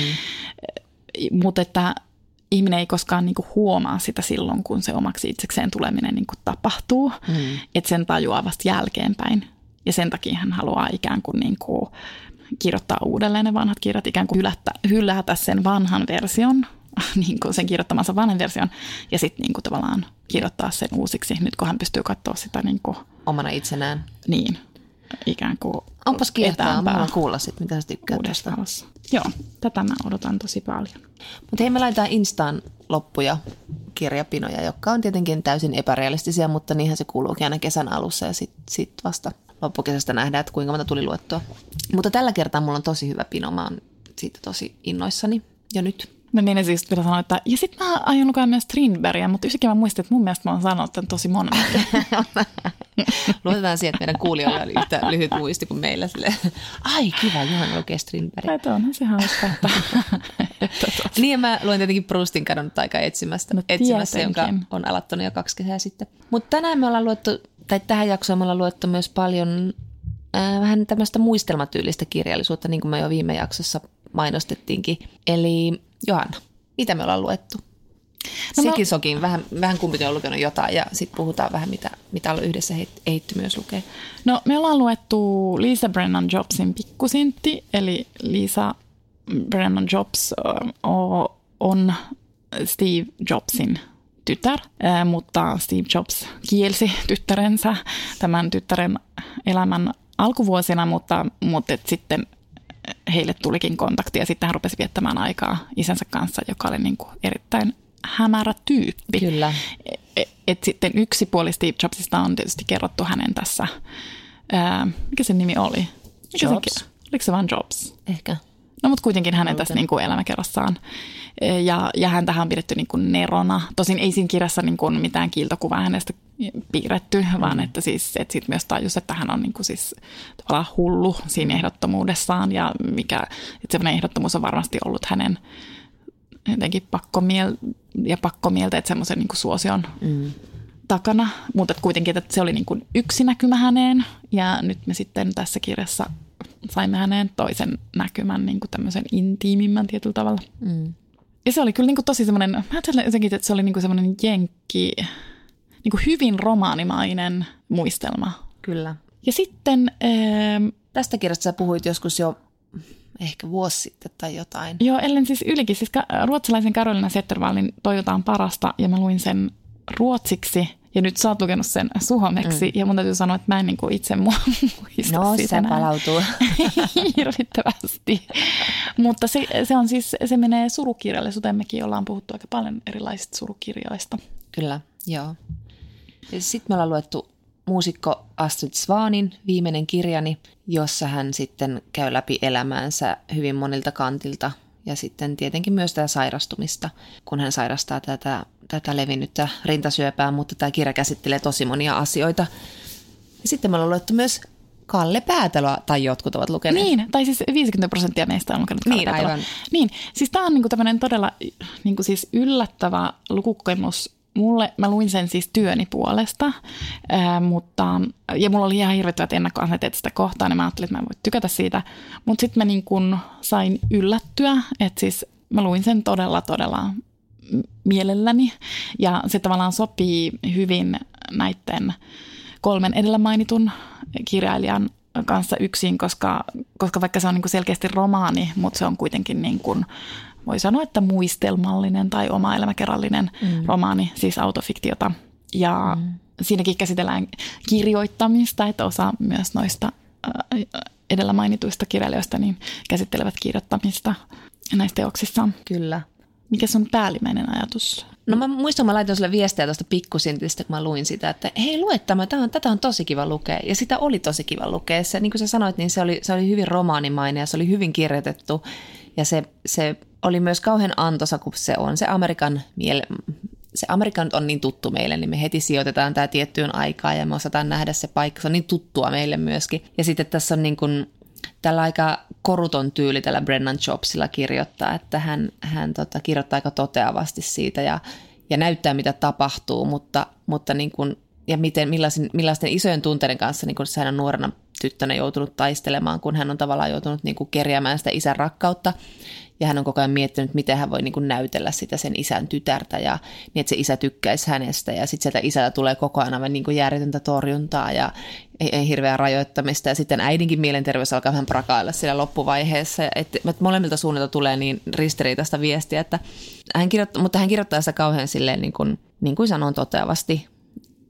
Mutta että ihminen ei koskaan niinku huomaa sitä silloin, kun se omaksi itsekseen tuleminen niinku tapahtuu, että sen tajuaa vasta jälkeenpäin. Ja sen takia hän haluaa ikään kuin niinku kirjoittaa uudelleen ne vanhat kirjat, ikään kuin hylätä sen vanhan version, niinku sen kirjoittamansa vanhan version, ja sitten niinku tavallaan kirjoittaa sen uusiksi, nyt kun hän pystyy katsoa sitä niinku omana itsenään. Niin, ikään kuin onpas kiehtaa, mä voin kuulla sitten, mitä sä tykkäät tästä. Joo, tätä mä odotan tosi paljon. Mutta hei, me laitetaan Instaan loppuja kirjapinoja, jotka on tietenkin täysin epärealistisia, mutta niinhän se kuuluukin aina kesän alussa ja sit vasta loppukesästä nähdään, että kuinka monta tuli luettua. Mutta tällä kertaa mulla on tosi hyvä pino, mä oon siitä tosi innoissani jo nyt. Mä menin siis pitää sanoa, että ja sit mä aion lukea myös Strindbergia, mutta yksikin mä muistin, että mun mielestä mä oon sanonut tämän tosi monen. Luotetaan siihen, että meidän kuulijoilla on yhtä lyhyt muisti kuin meillä. Silleen. Ai kiva, Johanna lukee Strindbergia. Että onhan se hauskaa. Niin mä luen tietenkin Proustin kadonnut aika etsimässä, jonka on alattanut jo 2 kesää sitten. Mutta tänään me ollaan luettu, tai tähän jaksoon me ollaan luettu myös paljon vähän tämmöistä muistelmatyylistä kirjallisuutta, niin kuin me jo viime jaksossa mainostettiinkin. Eli Johanna, mitä me ollaan luettu? No sekin sokin. Vähän kumpikin on lukenut jotain ja sitten puhutaan vähän, mitä on yhdessä ehditty myös lukea. No me ollaan luettu Lisa Brennan-Jobsin Pikkusintti, eli Lisa Brennan-Jobs on Steve Jobsin tytär, mutta Steve Jobs kielsi tyttärensä tämän tyttären elämän alkuvuosina, mutta sitten heille tulikin kontakti ja sitten hän rupesi viettämään aikaa isänsä kanssa, joka oli niin kuin erittäin hämärä tyyppi. Kyllä. Et sitten yksi puoli Steve Jobsista on tietysti kerrottu hänen tässä, mikä sen nimi oli? Mikä Jobs. Sen, oliko se vaan Jobs? Ehkä. No mutta kuitenkin hänen tässä niin kuin elämäkerrassaan. Ja häntähän on pidetty niin kuin nerona. Tosin ei siinä kirjassa niin kuin mitään kiiltokuvaa hänestä piirretty, vaan että siis et sit myös tajus, että hän on niin kuin siis tavallaan hullu siinä ehdottomuudessaan. Ja mikä, että semmoinen ehdottomuus on varmasti ollut hänen jotenkin pakkomieltä, että semmoisen niin kuin suosion takana. Mutta kuitenkin, että se oli niin kuin yksi näkymä häneen ja nyt me sitten tässä kirjassa saimme häneen toisen näkymän, niin kuin tämmöisen intiimimmän tietyllä tavalla. Mm. Ja se oli kyllä niin kuin tosi semmoinen, mä ajattelen jotenkin, että se oli niin kuin semmoinen jenkki, niin kuin hyvin romaanimainen muistelma. Kyllä. Ja sitten... tästä kirjasta sä puhuit joskus jo ehkä vuosi sitten tai jotain. Joo, ellen siis ylikin. Siis ruotsalaisen Karolina Setterwallin Toivotaan parasta, ja mä luin sen ruotsiksi. Ja nyt sä oot lukenut sen suomeksi, ja mun täytyy sanoa, että mä en niin kuin itse muista no, siitä se palautuu. Hirvittävästi. Mutta se on siis, se menee surukirjallisuuteen. Mekin ollaan puhuttu aika paljon erilaisista surukirjoista. Kyllä, joo. Sitten me ollaan luettu muusikko Astrid Swanin viimeinen kirjani, jossa hän sitten käy läpi elämäänsä hyvin monilta kantilta. Ja sitten tietenkin myös tämä sairastumista, kun hän sairastaa tätä levinnyttä rintasyöpää, mutta tämä kirja käsittelee tosi monia asioita. Ja sitten me ollaan luettu myös Kalle Päätaloa, tai jotkut ovat lukeneet. Niin, tai siis 50% meistä on lukenut Kalle Päätaloa. Aivan. Niin, siis tämä on niinku tämmöinen todella niinku siis yllättävä lukukokemus mulle. Mä luin sen siis työni puolesta, ja mulla oli ihan hirvettävät ennakkoasenteet sitä kohtaan, niin mä ajattelin, että mä en voi tykätä siitä. Mutta sitten mä niinku sain yllättyä, että siis mä luin sen todella mielelläni, ja se tavallaan sopii hyvin näiden kolmen edellä mainitun kirjailijan kanssa yksin, koska vaikka se on niinku selkeästi romaani, mutta se on kuitenkin niin kuin, voi sanoa, että muistelmallinen tai oma elämäkerrallinen romaani, siis autofiktiota. Ja siinäkin käsitellään kirjoittamista, että osa myös noista edellä mainituista kirjailijoista niin käsittelevät kirjoittamista näissä teoksissa. Kyllä. Mikä sun päällimmäinen ajatus? No mä muistan, mä laitoin sulle viestejä tuosta pikkusintistä, kun mä luin sitä, että hei, lue tämä, tätä on tosi kiva lukea. Ja sitä oli tosi kiva lukea. Se, niin kuin sä sanoit, niin se oli hyvin romaanimainen ja se oli hyvin kirjoitettu. Ja se oli myös kauhean antoisa, kun se on. Se Amerikka nyt on niin tuttu meille, niin me heti sijoitetaan tämä tiettyyn aikaan ja me osataan nähdä se paikka. Se on niin tuttua meille myöskin. Ja sitten tässä on niin kuin... Tällä aika koruton tyyli tällä Brennan-Jobsilla kirjoittaa, että hän kirjoittaa aika toteavasti siitä ja näyttää, mitä tapahtuu, mutta niin kuin, ja millaisten isojen tunteiden kanssa niin kuin hän on nuorena tyttönä joutunut taistelemaan, kun hän on tavallaan joutunut niin kuin kerjäämään sitä isän rakkautta. Ja hän on koko ajan miettinyt, miten hän voi niin kuin näytellä sitä sen isän tytärtä ja niin, että se isä tykkäisi hänestä. Ja sitten sieltä isältä tulee koko ajan niin kuin järjetöntä torjuntaa ja hirveää rajoittamista. Ja sitten äidinkin mielenterveys alkaa vähän prakailla siellä loppuvaiheessa. Että molemmilta suunnilta tulee niin ristiriitaista viestiä, että hän kirjoittaa sitä kauhean silleen niin kuin sanon toteavasti.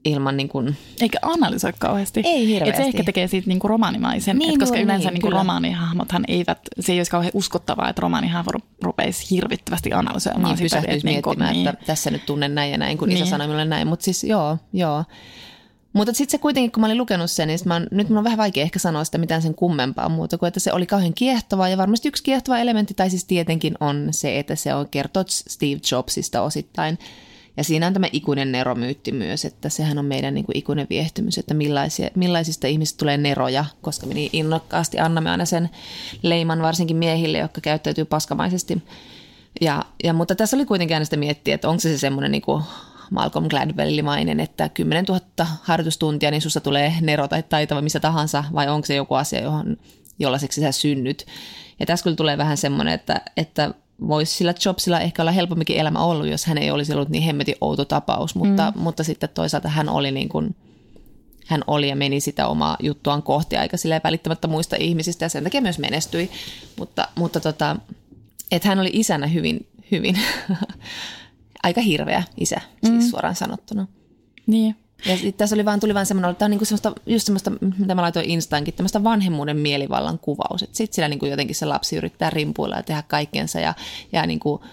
Ilman niin kuin... Eikä analysoi kauheasti. Ei hirveästi. Et se ehkä tekee siitä niin kuin romaanimaisen, niin, koska yleensä niin kuin romaanihahmothan eivät, se ei olisi kauhean uskottavaa, että romaanihahmo rupeisi hirvittävästi analysoimaan. Niin pysähtyisi miettimään, niin, että tässä nyt tunnen näin ja näin, kun niin. Isä sanoi minulle näin, mutta siis joo. Mutta sitten se kuitenkin, kun mä olin lukenut sen, niin nyt mun on vähän vaikea ehkä sanoa sitä mitään sen kummempaa muuta kuin, että se oli kauhean kiehtovaa ja varmasti yksi kiehtova elementti, tai siis tietenkin on se, että se on kertoo Steve Jobsista osittain. Ja siinä on tämä ikuinen neromyytti myös, että sehän on meidän niin kuin ikuinen viehtymys, että millaisista ihmisistä tulee neroja, koska me niin innokkaasti annamme aina sen leiman varsinkin miehille, jotka käyttäytyy paskamaisesti. Mutta tässä oli kuitenkin aina sitä miettiä, että onko se semmoinen niin kuin Malcolm Gladwell-mainen, että 10 000 harjoitustuntia, niin susta tulee nero tai taitava missä tahansa, vai onko se joku asia, jollaiseksi sä synnyt. Ja tässä kyllä tulee vähän semmoinen, että voisi sillä Jobsilla ehkä olla helpomminkin elämä ollut, jos hän ei olisi ollut niin hemmetin outo tapaus, mutta sitten toisaalta hän oli ja meni sitä omaa juttuaan kohti aika silleen välittämättä muista ihmisistä ja sen takia myös menestyi, mutta että hän oli isänä hyvin aika hirveä isä, siis suoraan sanottuna. Niin, Ja tässä oli vaan, tuli vaan semmoinen, että tämä on niinku semmoista, just semmoista, mitä mä laitoin Instaankin, tämmöistä vanhemmuuden mielivallan kuvaus. Että sitten siellä niinku jotenkin se lapsi yrittää rimpuilla ja tehdä kaikkensa ja niinku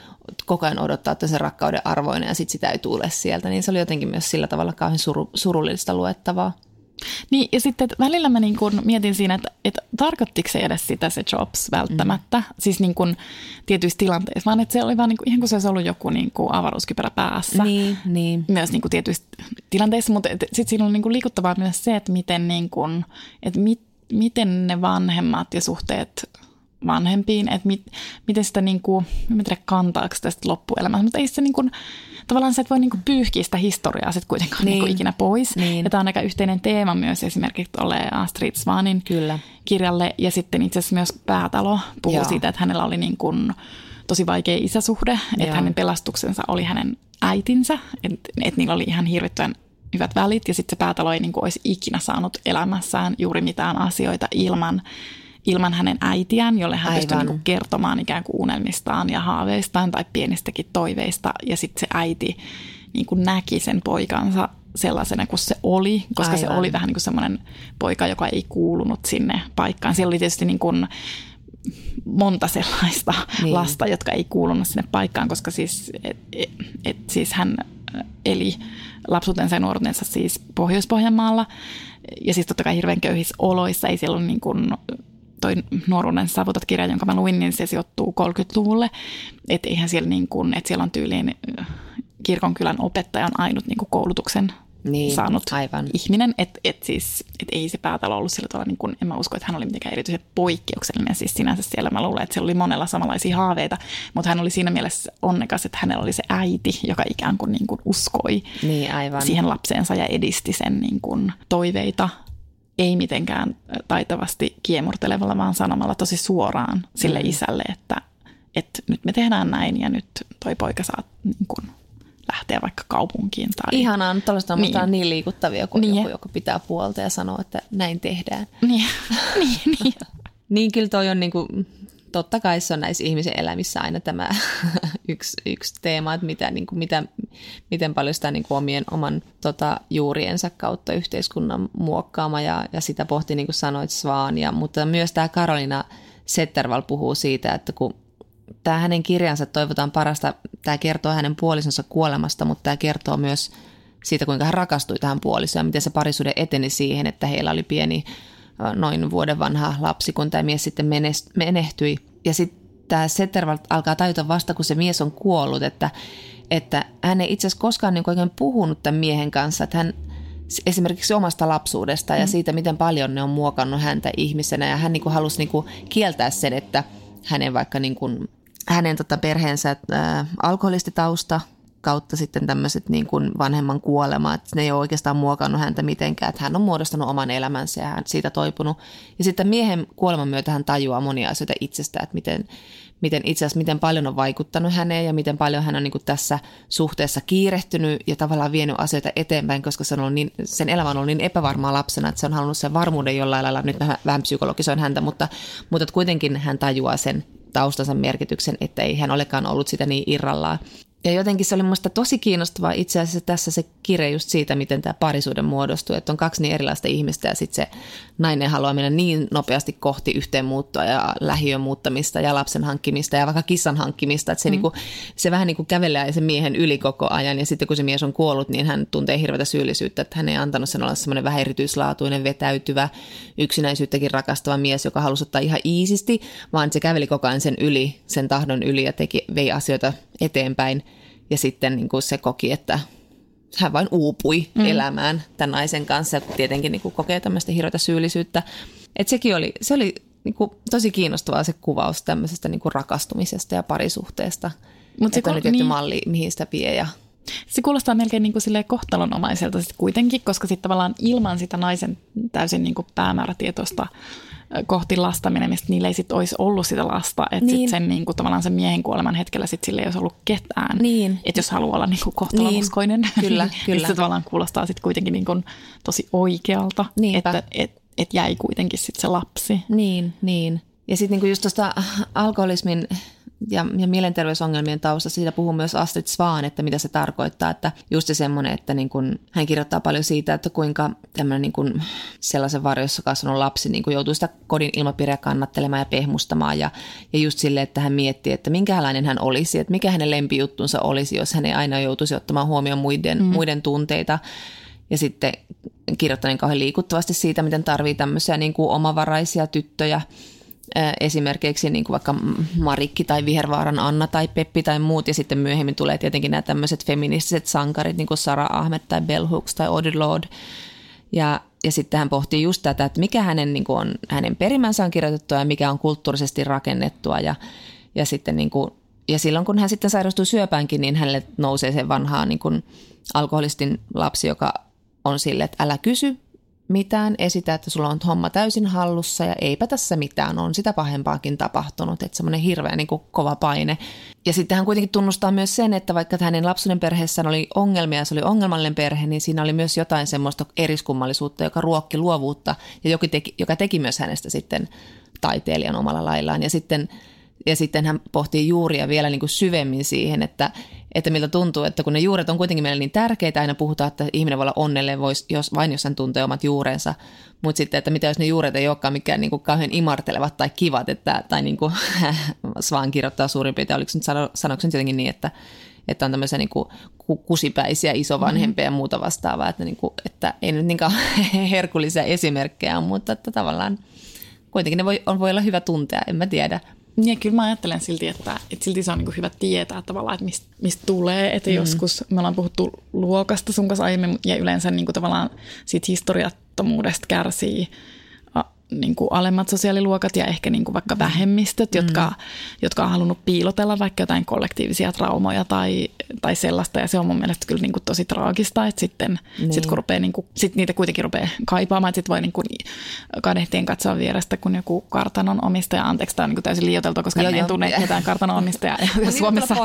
koko ajan odottaa, että se rakkauden arvoinen ja sitten sitä ei tule sieltä. Niin se oli jotenkin myös sillä tavalla kauhean surullista luettavaa. Niin, ja sitten välillä mä niin kun mietin siinä, että tarkoittiko se edes sitä se Jobs välttämättä, siis niin kun tietyissä tilanteissa, vaan että se oli vaan niin kun, ihan kuin se olisi ollut joku niin kun avaruuskypärä päässä, niin. Myös niin kun tietyissä tilanteissa, mutta sitten siinä on niin kun liikuttavaa myös se, että miten, niin kun, että miten ne vanhemmat ja suhteet vanhempiin, että miten sitä niin kuin, en tiedä kantaako tästä loppuelämästä, mutta ei se niin kuin, tavallaan sä et voi niin kuin pyyhkiä sitä historiaa sit kuitenkaan niin kuin ikinä pois. Niin. Ja tämä on aika yhteinen teema myös esimerkiksi tuolle Astrid Swanin kirjalle ja sitten itse asiassa myös Päätalo puhuu siitä, että hänellä oli niin kuin tosi vaikea isäsuhde, että hänen pelastuksensa oli hänen äitinsä, että niillä oli ihan hirvittävän hyvät välit ja sitten se Päätalo ei niin kuin olisi ikinä saanut elämässään juuri mitään asioita ilman hänen äitiään, jolle hän pystyi niin kuin kertomaan ikään kuin unelmistaan ja haaveistaan tai pienistäkin toiveista. Ja sitten se äiti niin kuin näki sen poikansa sellaisena kuin se oli, koska se oli vähän niin kuin semmoinen poika, joka ei kuulunut sinne paikkaan. Siellä oli tietysti niin kuin monta sellaista lasta, jotka ei kuulunut sinne paikkaan, koska siis, siis hän eli lapsuutensa ja nuoruutensa siis Pohjois-Pohjanmaalla. Ja siis totta kai hirveän köyhissä oloissa ei siellä ole niin kuin toi Nuoruuden savutat-kirja, jonka mä luin, niin se sijoittuu 30-luvulle. Että eihän siellä niin kuin, että siellä on tyyliin kirkonkylän opettaja on ainut niin kuin koulutuksen saanut ihminen. Että et ei se Päätalo ollut sillä tavalla, niin kuin, en mä usko, että hän oli mitenkään erityisen poikkeuksellinen. Siis sinänsä siellä mä luulen, että siellä oli monella samanlaisia haaveita, mutta hän oli siinä mielessä onnekas, että hänellä oli se äiti, joka ikään kuin, uskoi siihen lapseensa ja edisti sen niin kuin, toiveita. Ei mitenkään taitavasti kiemurtelevalla, vaan sanomalla tosi suoraan sille isälle, että nyt me tehdään näin ja nyt toi poika saa niin kun, lähteä vaikka kaupunkiin. Tai ihanaa, nyt tällaista on niin liikuttavia kuin joku, joka pitää puolta ja sanoo, että näin tehdään. Niin kyllä toi on niinku, totta kai se on näissä ihmisen elämissä aina tämä yksi teema, että miten paljon sitä niin kuin oman juuriensa kautta yhteiskunnan muokkaama ja sitä pohti niin kuin sanoit Swan. Mutta myös tämä Karolina Setterwall puhuu siitä, että kun tämä hänen kirjansa Toivotaan parasta, tämä kertoo hänen puolisonsa kuolemasta, mutta tämä kertoo myös siitä, kuinka hän rakastui tähän puolisoon ja miten se parisuhde eteni siihen, että heillä oli pieni noin vuoden vanha lapsi, kun tämä mies sitten menehtyi. Ja sitten tämä Setterwall alkaa tajuta vasta, kun se mies on kuollut, että hän ei itse asiassa koskaan niin oikein puhunut tämän miehen kanssa. Että hän esimerkiksi omasta lapsuudesta ja siitä, miten paljon ne on muokannut häntä ihmisenä. Ja hän niin kuin halusi niin kuin kieltää sen, että hänen, vaikka niin kuin, hänen perheensä alkoholistitausta kautta sitten tämmöiset niin kuin vanhemman kuolema, että ne ei ole oikeastaan muokannut häntä mitenkään, että hän on muodostanut oman elämänsä ja hän siitä toipunut. Ja sitten miehen kuoleman myötä hän tajuaa monia asioita itsestä, että miten itse asiassa miten paljon on vaikuttanut häneen ja miten paljon hän on niin kuin tässä suhteessa kiirehtynyt ja tavallaan vienyt asioita eteenpäin, koska se on ollut niin, sen elämä on ollut niin epävarmaa lapsena, että se on halunnut sen varmuuden jollain lailla. Nyt mä vähän psykologisoin häntä, mutta kuitenkin hän tajuaa sen taustansa merkityksen, että ei hän olekaan ollut sitä niin irrallaan. Ja jotenkin se oli minusta tosi kiinnostavaa itse asiassa tässä se kirja just siitä, miten tämä parisuuden muodostuu, että on kaksi niin erilaista ihmistä ja sitten se nainen haluaa mennä niin nopeasti kohti yhteenmuuttoa ja lähiön muuttamista ja lapsen hankkimista ja vaikka kissan hankkimista, että se, niinku, se vähän niin kuin kävelee sen miehen yli koko ajan ja sitten kun se mies on kuollut, niin hän tuntee hirveätä syyllisyyttä, että hän ei antanut sen olla semmoinen vähän erityislaatuinen, vetäytyvä, yksinäisyyttäkin rakastava mies, joka halusi ottaa ihan iisisti, vaan se käveli koko ajan sen yli, sen tahdon yli ja vei asioita eteenpäin. Ja sitten niin kuin se koki, että hän vain uupui elämään tämän naisen kanssa ja tietenkin niin kuin kokee tämmöistä hirveätä syyllisyyttä. Et sekin oli, se oli niin kuin tosi kiinnostavaa se kuvaus tämmöisestä niin kuin rakastumisesta ja parisuhteesta. Mutta on tietty malli, mihin sitä vie ja se kuulostaa melkein niin kuin silleen kohtalonomaiselta sit kuitenkin, koska sitten tavallaan ilman sitä naisen täysin niin kuin päämäärätietoista kohti lasta menemistä, niillä ei sitten olisi ollut sitä lasta, että niin. Sitten sen niinku, tavallaan sen miehen kuoleman hetkellä sitten sille ei olisi ollut ketään, niin. Että jos haluaa olla niinku kohtalanuskoinen, kyllä. Se tavallaan kuulostaa sitten kuitenkin niinku tosi oikealta, niinpä. Että et jäi kuitenkin sitten se lapsi. Niin. Ja sitten niinku just tuosta alkoholismin ja mielenterveysongelmien tausta, siitä puhuu myös Astrid Swan, että mitä se tarkoittaa, että just semmoinen, että niin kun, hän kirjoittaa paljon siitä, että kuinka tämmöinen niin kun, sellaisen varjossa kasvanut lapsi niin kun joutuu sitä kodin ilmapiiriä kannattelemaan ja pehmustamaan ja just silleen, että hän miettii, että minkälainen hän olisi, että mikä hänen lempijuttunsa olisi, jos hän ei aina joutuisi ottamaan huomioon muiden tunteita. Ja sitten kirjoittaa niin kauhean liikuttavasti siitä, miten tarvitsee tämmöisiä niin kuin omavaraisia tyttöjä, esimerkiksi niin kuin vaikka Marikki tai Vihervaaran Anna tai Peppi tai muut. Ja sitten myöhemmin tulee tietenkin nämä tämmöiset feministiset sankarit, niin kuin Sarah Ahmed tai Bell Hooks tai Audre Lorde. Ja sitten hän pohtii just tätä, että mikä hänen, niin kuin on, hänen perimänsä on kirjoitettua ja mikä on kulttuurisesti rakennettua. Ja sitten niin kuin, ja silloin kun hän sitten sairastuu syöpäänkin, niin hänelle nousee se vanhaan niin kuin alkoholistin lapsi, joka on sille, että älä kysy mitään, esitä, että sulla on homma täysin hallussa ja eipä tässä mitään, on sitä pahempaakin tapahtunut, että semmoinen hirveä niin kuin kova paine. Ja sitten hän kuitenkin tunnustaa myös sen, että vaikka hänen lapsuuden perheessään oli ongelmia ja se oli ongelmallinen perhe, niin siinä oli myös jotain semmoista eriskummallisuutta, joka ruokki luovuutta ja joka teki myös hänestä sitten taiteilijan omalla laillaan. Ja sitten hän pohtii juuria vielä niin kuin syvemmin siihen, että miltä tuntuu, että kun ne juuret on kuitenkin meille niin tärkeitä, aina puhutaan, että ihminen voi olla onnellinen, vain jos hän tuntee omat juurensa, mutta sitten, että mitä jos ne juuret ei olekaan mikään niin kuin kauhean imartelevat tai kivat, tai niin kuin Svan kirjoittaa suurin piirtein, oliko nyt sanoksen jotenkin niin, että on tämmöisiä niin kuin kusipäisiä isovanhempia ja muuta vastaavaa, että ei nyt niinkään herkullisia esimerkkejä, mutta että tavallaan kuitenkin ne voi olla hyvä tuntea, en mä tiedä. Ja kyllä mä ajattelen silti, että silti se on niin kuin hyvä tietää tavallaan, että mistä tulee. Että joskus me ollaan puhuttu luokasta sun kanssa aiemmin ja yleensä niin kuin tavallaan siitä historiattomuudesta kärsii niin kuin alemmat sosiaaliluokat ja ehkä niin kuin vaikka vähemmistöt, jotka on halunnut piilotella vaikka jotain kollektiivisia traumoja tai sellaista. Ja se on mun mielestä kyllä niin kuin tosi traagista, että sitten kun rupeaa, niin kuin, sit niitä kuitenkin rupeaa kaipaamaan. Sitten voi niin kuin kadehtien katsoa vierestä, kun joku kartanon omistaja, anteeksi, tämä on niin kuin täysin liioiteltua, koska en tunne ketään kartanon omistajaa. Suomessa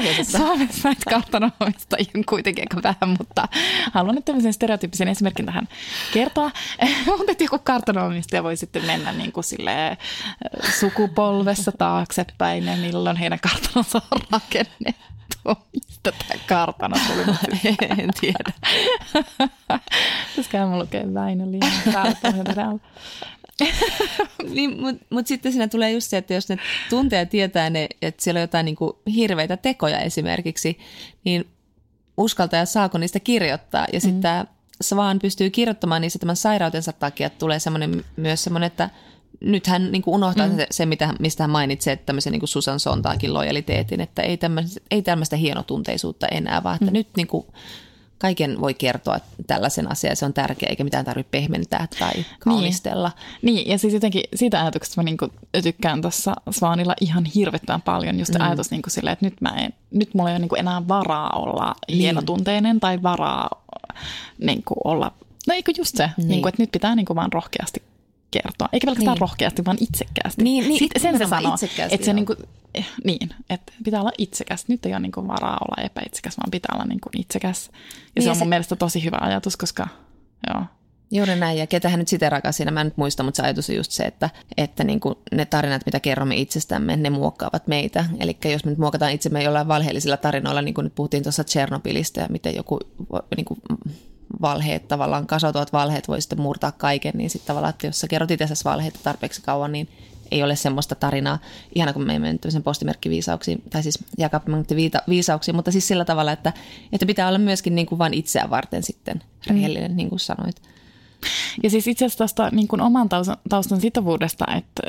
näitä kartanon omistajia on kuitenkin aika vähän, mutta haluan nyt tämmöisen stereotyyppisen esimerkin tähän kertoa. Mutta joku kartanon omistaja voi sitten mennä niin kuin silleen sukupolvessa taaksepäin ja milloin heidän kartanonsa on rakennettu. Mistä tämä kartana tuli? En tiedä. Pitäisiköhän mulla lukee Väinö Liina. Niin, mutta sitten siinä tulee just se, että jos ne tuntee ja tietää, että siellä on jotain niin kuin hirveitä tekoja esimerkiksi, niin uskaltaja saako niistä kirjoittaa ja sitten tämä Svan pystyy kirjoittamaan niistä tämän sairautensa takia, että tulee myös semmoinen, että nyt hän niin kuin unohtaa sen, mistä hän mainitsee, että tämmöisen niin kuin Susan Sontagin lojaliteetin, että ei tämmöistä hienotunteisuutta enää, vaan että nyt niin kuin kaiken voi kertoa tällaisen asian, se on tärkeä, eikä mitään tarvitse pehmentää tai kaunistella. Niin, ja siis jotenkin siitä ajatuksesta mä niin kuin tykkään tuossa Svanilla ihan hirvettään paljon, just se ajatus niin kuin silleen, että nyt mulla ei ole niin kuin enää varaa olla hienotunteinen tai varaa niin kuin olla, no eikö just se, niin kuin, että nyt pitää niin kuin vaan rohkeasti kertoa. Eikä pelkästään rohkeasti, vaan itsekkäästi. Niin, sen se sanoo, että se että pitää olla itsekäs. Nyt ei ole niin kuin varaa olla epäitsekäs, vaan pitää olla niin kuin itsekäs. Ja se on mun mielestä tosi hyvä ajatus, koska joo. Juuri näin, ja ketähän nyt siteeraakaan siinä, mä en nyt muista, mutta se ajatus on just se, että niin kuin ne tarinat, mitä kerromme itsestämme, ne muokkaavat meitä. Eli jos me nyt muokataan itsemme jollain valheellisilla tarinoilla, niin kuin nyt puhuttiin tuossa Tšernobylistä ja miten joku niin kuin valheet, tavallaan kasautuvat valheet voi sitten murtaa kaiken, niin sitten tavallaan, että jos sä kerrot itseäsi valheita tarpeeksi kauan, niin ei ole semmoista tarinaa. Ihana, kun me ei mene tämmöisen postimerkkiviisauksiin, tai siis jakaviisauksiin, mutta siis sillä tavalla, että pitää olla myöskin niin kuin vain itseään varten sitten rehellinen, niin kuin sanoit. Ja siis itse asiassa tuosta niin kuin oman taustan sitovuudesta, että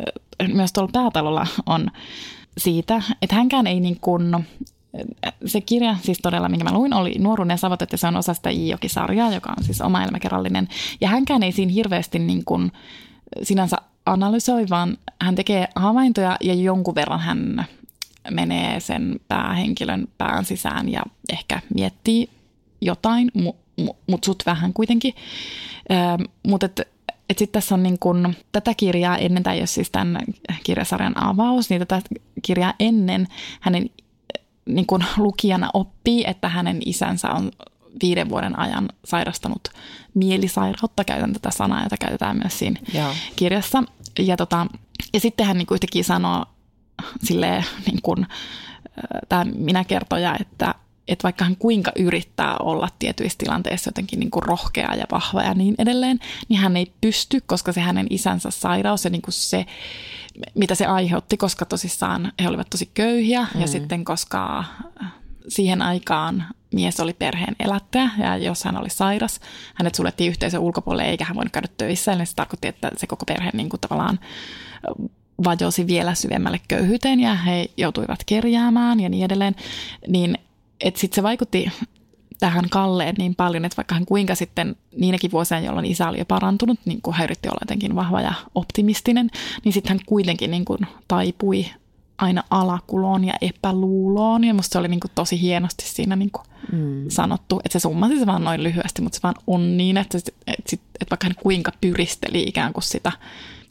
myös tuolla Päätalolla on siitä, että hänkään ei niin kuin, se kirja siis todella, minkä mä luin, oli Nuoruuden savotat ja se on osa sitä Iijoki-sarjaa, joka on siis oma elämäkerrallinen. Ja hänkään ei siinä hirveästi niin kuin sinänsä analysoi, vaan hän tekee havaintoja ja jonkun verran hän menee sen päähenkilön pään sisään ja ehkä miettii jotain, mutta sut vähän kuitenkin. Mutta sitten tässä on niin kun, tätä kirjaa ennen, tai jos siis tämän kirjasarjan avaus, niin tätä kirjaa ennen hänen niin kun lukijana oppii, että hänen isänsä on 5 vuoden ajan sairastanut mielisairautta. Käytän tätä sanaa, jota käytetään myös siinä kirjassa. Ja sitten hän niin yhtäkkiä sanoo silleen, niin kun, tämä minäkertoja, että vaikka hän kuinka yrittää olla tietyissä tilanteissa jotenkin niin kuin rohkea ja vahva ja niin edelleen, niin hän ei pysty, koska se hänen isänsä sairaus ja niin kuin se, mitä se aiheutti, koska tosissaan he olivat tosi köyhiä ja sitten koska siihen aikaan mies oli perheen elättäjä ja jos hän oli sairas, hänet suljettiin yhteisön ulkopuolelle eikä hän voinut käydä töissä. Eli se tarkoitti, että se koko perhe niin kuin tavallaan vajosi vielä syvemmälle köyhyyteen ja he joutuivat kerjäämään ja niin edelleen. Niin sitten se vaikutti tähän Kalleen niin paljon, että vaikka hän kuinka sitten niinäkin vuosina, jolloin isä oli jo parantunut, niin kun hän yritti olla jotenkin vahva ja optimistinen, niin sitten hän kuitenkin niin kun taipui aina alakuloon ja epäluuloon. Ja musta se oli niin kun tosi hienosti siinä niin kun sanottu, että se summasi se vaan noin lyhyesti, mutta se vaan on niin, että vaikka hän kuinka pyristeli ikään kuin